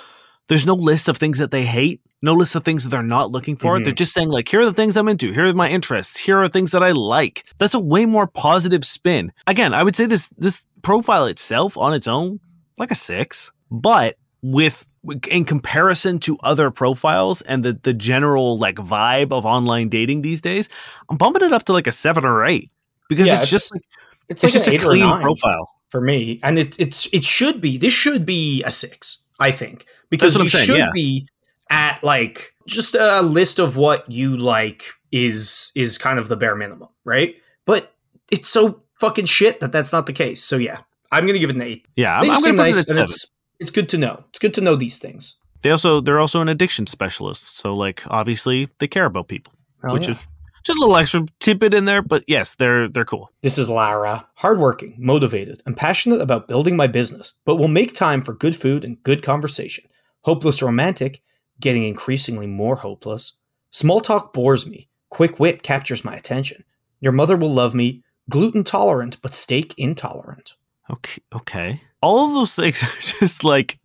there's no list of things that they hate. No list of things that they're not looking for. Mm-hmm. They're just saying, like, here are the things I'm into. Here are my interests. Here are things that I like. That's a way more positive spin. Again, I would say this this profile itself on its own, like a six. But with in comparison to other profiles and the, the general, like, vibe of online dating these days, I'm bumping it up to, like, a seven or eight. Because yeah, it's, it's just like, it's, it's like just an a eight clean or nine profile. For me. And it, it's, it should be. This should be a six, I think. Because we should yeah. be... at like just a list of what you like is is kind of the bare minimum, right? But it's so fucking shit that that's not the case. So yeah, I'm gonna give it an eight. Yeah, I'm, I'm gonna put nice it at seven. It's, it's good to know. It's good to know these things. They also they're also an addiction specialist, so like obviously they care about people, oh, which yeah. is just a little extra tidbit in there. But yes, they're they're cool. This is Lara, hardworking, motivated, and passionate about building my business, but will make time for good food and good conversation. Hopeless romantic. Getting increasingly more hopeless. Small talk bores me. Quick wit captures my attention. Your mother will love me. Gluten tolerant, but steak intolerant. Okay. Okay. All of those things are just like,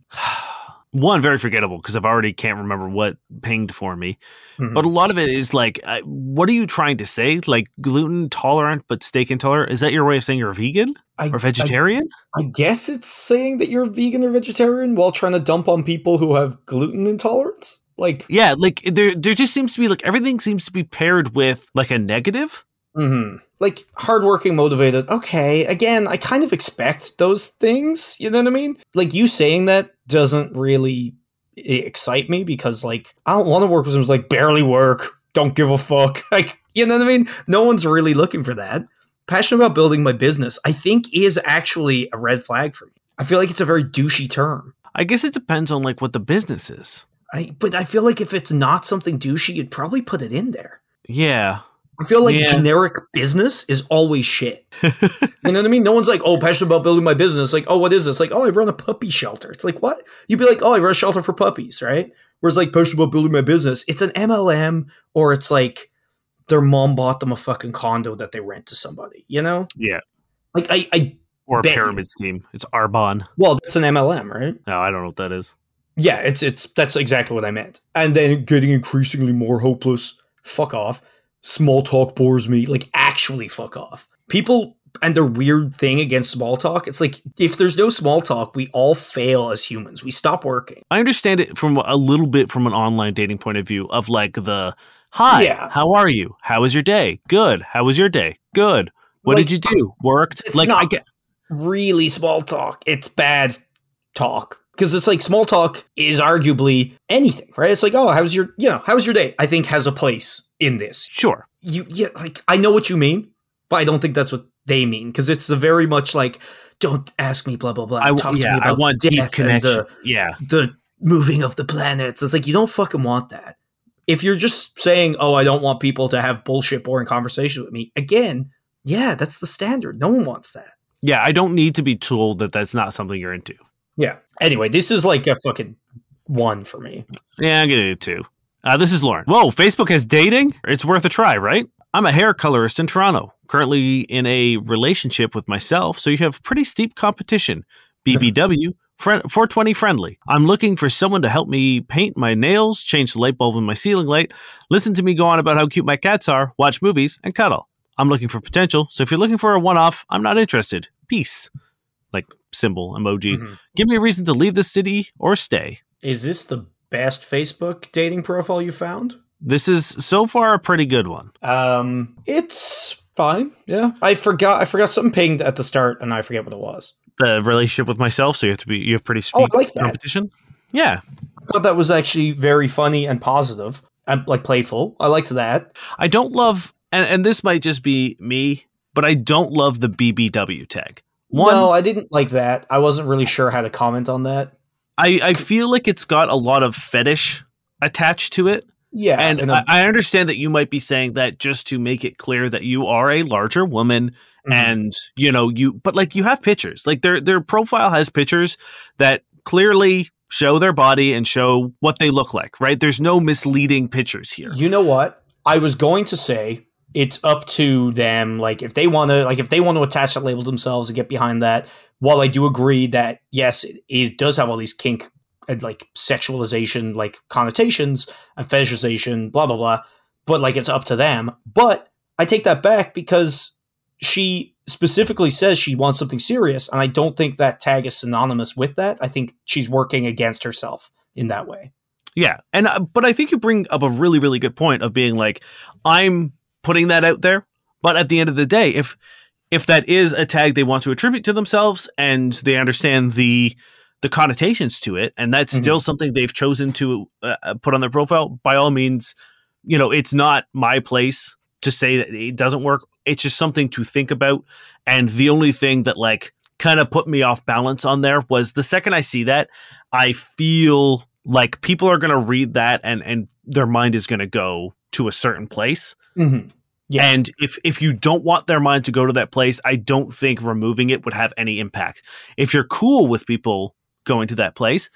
one, very forgettable because I've already can't remember what pinged for me. Mm-hmm. But a lot of it is like, uh, what are you trying to say? Like gluten tolerant, but steak intolerant? Is that your way of saying you're vegan I, or vegetarian? I, I guess it's saying that you're vegan or vegetarian while trying to dump on people who have gluten intolerance. Like, yeah, like there, there just seems to be like everything seems to be paired with like a negative. Mm-hmm. Like hardworking, motivated. Okay. Again, I kind of expect those things. You know what I mean? Like you saying that doesn't really excite me because like, I don't want to work with someone who's like barely work. Don't give a fuck. Like, you know what I mean? No one's really looking for that. Passionate about building my business, I think is actually a red flag for me. I feel like it's a very douchey term. I guess it depends on like what the business is. I, but I feel like if it's not something douchey, you'd probably put it in there. Yeah. I feel like yeah. generic business is always shit. You know what I mean? No one's like, oh, passionate about building my business. Like, oh, what is this? Like, oh, I run a puppy shelter. It's like, what? You'd be like, oh, I run a shelter for puppies, right? Whereas like passionate about building my business, it's an M L M or it's like their mom bought them a fucking condo that they rent to somebody, you know? Yeah. Like I, I Or a pyramid it's, scheme. It's Arbonne. Well, that's an M L M, right? No, I don't know what that is. Yeah, it's it's that's exactly what I meant. And then getting increasingly more hopeless. Fuck off. Small talk bores me. Like, actually fuck off. People and their weird thing against small talk. It's like, if there's no small talk, we all fail as humans. We stop working. I understand it from a little bit from an online dating point of view of like the, hi, yeah. how are you? How was your day? Good. How was your day? Good. What like, did you do? Worked. It's like, not I get really small talk. It's bad talk. Because it's like small talk is arguably anything, right? It's like, oh, how's your, you know, how's your day? I think has a place in this. Sure. You, yeah, like, I know what you mean, but I don't think that's what they mean. Because it's a very much like, don't ask me, blah, blah, blah. I, Talk yeah, to me about I want death deep connection. The, yeah. the moving of the planets. It's like, you don't fucking want that. If you're just saying, oh, I don't want people to have bullshit, boring conversations with me. Again, yeah, that's the standard. No one wants that. Yeah, I don't need to be told that that's not something you're into. Yeah. Anyway, this is like a fucking one for me. Yeah, I'm going to do two. Uh, this is Lauren. Whoa, Facebook has dating? It's worth a try, right? I'm a hair colorist in Toronto, currently in a relationship with myself, so you have pretty steep competition. B B W, friend, four twenty friendly. I'm looking for someone to help me paint my nails, change the light bulb in my ceiling light, listen to me go on about how cute my cats are, watch movies, and cuddle. I'm looking for potential, so if you're looking for a one-off, I'm not interested. Peace. Like, symbol, emoji. Mm-hmm. Give me a reason to leave the city or stay. Is this the best Facebook dating profile you found? This is so far a pretty good one. Um, it's fine. Yeah, I forgot. I forgot something pinged at the start, and I forget what it was. The relationship with myself. So you have to be. You have pretty steep oh, I like that. competition. Yeah, I thought that was actually very funny and positive and like playful. I liked that. I don't love, and, and this might just be me, but I don't love the B B W tag. One, no, I didn't like that. I wasn't really sure how to comment on that. I, I feel like it's got a lot of fetish attached to it. Yeah. And, and I, I understand that you might be saying that just to make it clear that you are a larger woman mm-hmm. and, you know, you, but like you have pictures, like their, their profile has pictures that clearly show their body and show what they look like, right? There's no misleading pictures here. You know what? I was going to say it's up to them. Like if they want to, like if they want to attach that label themselves and get behind that, while I do agree that yes, it, it does have all these kink and like sexualization, like connotations and fetishization, blah, blah, blah. But like, it's up to them. But I take that back because she specifically says she wants something serious. And I don't think that tag is synonymous with that. I think she's working against herself in that way. Yeah. And, uh, but I think you bring up a really, really good point of being like, I'm putting that out there. But at the end of the day, if, if that is a tag they want to attribute to themselves and they understand the, the connotations to it, and that's mm-hmm. still something they've chosen to uh, put on their profile, by all means, you know, it's not my place to say that it doesn't work. It's just something to think about. And the only thing that like kind of put me off balance on there was the second I see that, I feel like people are going to read that and, and their mind is going to go to a certain place. Mm-hmm. Yeah. And if, if you don't want their mind to go to that place, I don't think removing it would have any impact. If you're cool with people going to that place,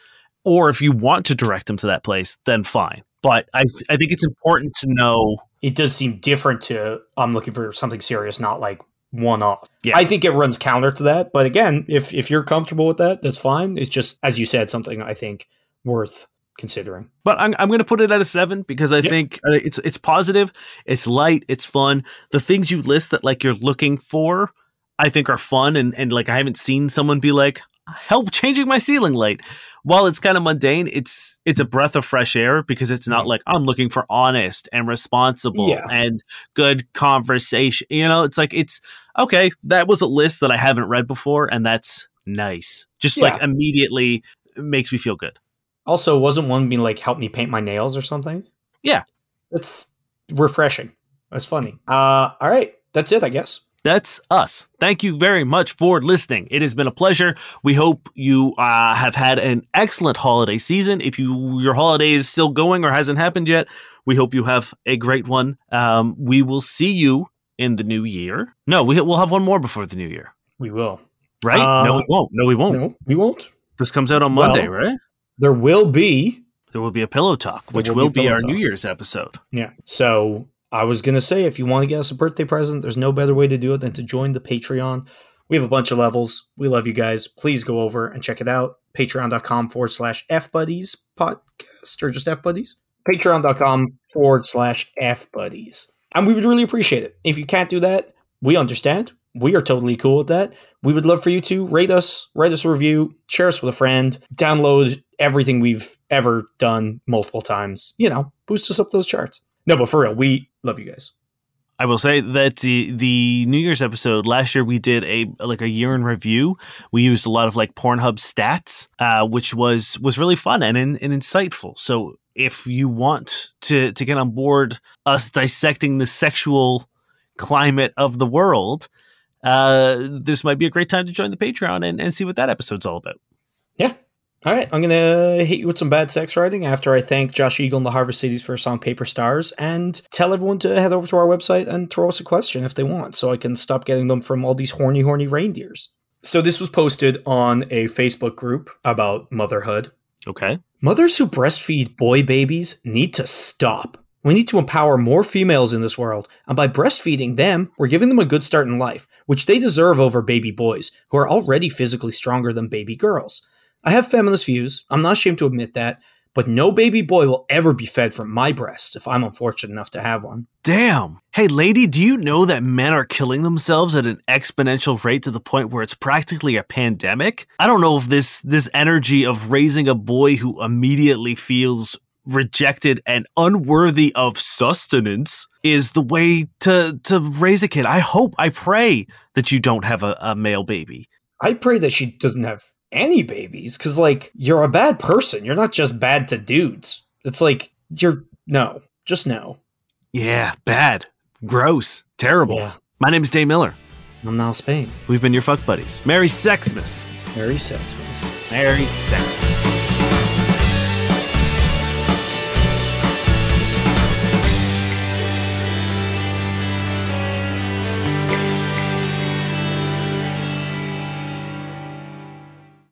or if you want to direct them to that place, then fine. But I th- I think it's important to know. It does seem different to I'm looking for something serious, not like one off. Yeah. I think it runs counter to that. But again, if if you're comfortable with that, that's fine. It's just, as you said, something I think worth considering. But I'm I'm going to put it at a seven because I yep. think it's it's positive, it's light, it's fun. The things you list that like you're looking for, I think are fun and and like I haven't seen someone be like, help changing my ceiling light. While it's kind of mundane, it's it's a breath of fresh air because it's not like I'm looking for honest and responsible yeah. and good conversation. You know, it's like it's okay. That was a list that I haven't read before, and that's nice. Just yeah. like immediately makes me feel good. Also, wasn't one being like help me paint my nails or something? Yeah, that's refreshing. That's funny. Uh, all right, that's it, I guess. That's us. Thank you very much for listening. It has been a pleasure. We hope you uh, have had an excellent holiday season. If you your holiday is still going or hasn't happened yet, we hope you have a great one. Um, we will see you in the new year. No, we, we'll have one more before the new year. We will. Right? Uh, no, we won't. No, we won't. No, we won't. This comes out on Monday, well, right? There will be. There will be a Pillow Talk, which will, will be, be our talk. New Year's episode. Yeah. So... I was going to say, if you want to get us a birthday present, there's no better way to do it than to join the Patreon. We have a bunch of levels. We love you guys. Please go over and check it out. Patreon.com forward slash F Buddies podcast or just F Buddies. Patreon.com forward slash F Buddies. And we would really appreciate it. If you can't do that, we understand. We are totally cool with that. We would love for you to rate us, write us a review, share us with a friend, download everything we've ever done multiple times. You know, boost us up those charts. No, but for real, we love you guys. I will say that the, the New Year's episode last year, we did a like a year in review. We used a lot of like Pornhub stats, uh, which was was really fun and, and insightful. So if you want to, to get on board us dissecting the sexual climate of the world, uh, this might be a great time to join the Patreon and, and see what that episode's all about. Yeah. All right, I'm going to hit you with some bad sex writing after I thank Josh Eagle and the Harvest Cities for a song, Paper Stars, and tell everyone to head over to our website and throw us a question if they want so I can stop getting them from all these horny, horny reindeers. So this was posted on a Facebook group about motherhood. Okay. Mothers who breastfeed boy babies need to stop. We need to empower more females in this world, and by breastfeeding them, we're giving them a good start in life, which they deserve over baby boys, who are already physically stronger than baby girls. I have feminist views, I'm not ashamed to admit that, but no baby boy will ever be fed from my breast if I'm unfortunate enough to have one. Damn. Hey lady, do you know that men are killing themselves at an exponential rate to the point where it's practically a pandemic? I don't know if this, this energy of raising a boy who immediately feels rejected and unworthy of sustenance is the way to to raise a kid. I hope, I pray that you don't have a, a male baby. I pray that she doesn't have any babies, because, like, you're a bad person. You're not just bad to dudes. It's like, you're, no, just no. Yeah, bad, gross, terrible. Yeah. My name's Dave Miller. I'm Niall Spain. We've been your fuck buddies. Merry Sexmas. Merry Sexmas. Merry Sexmas.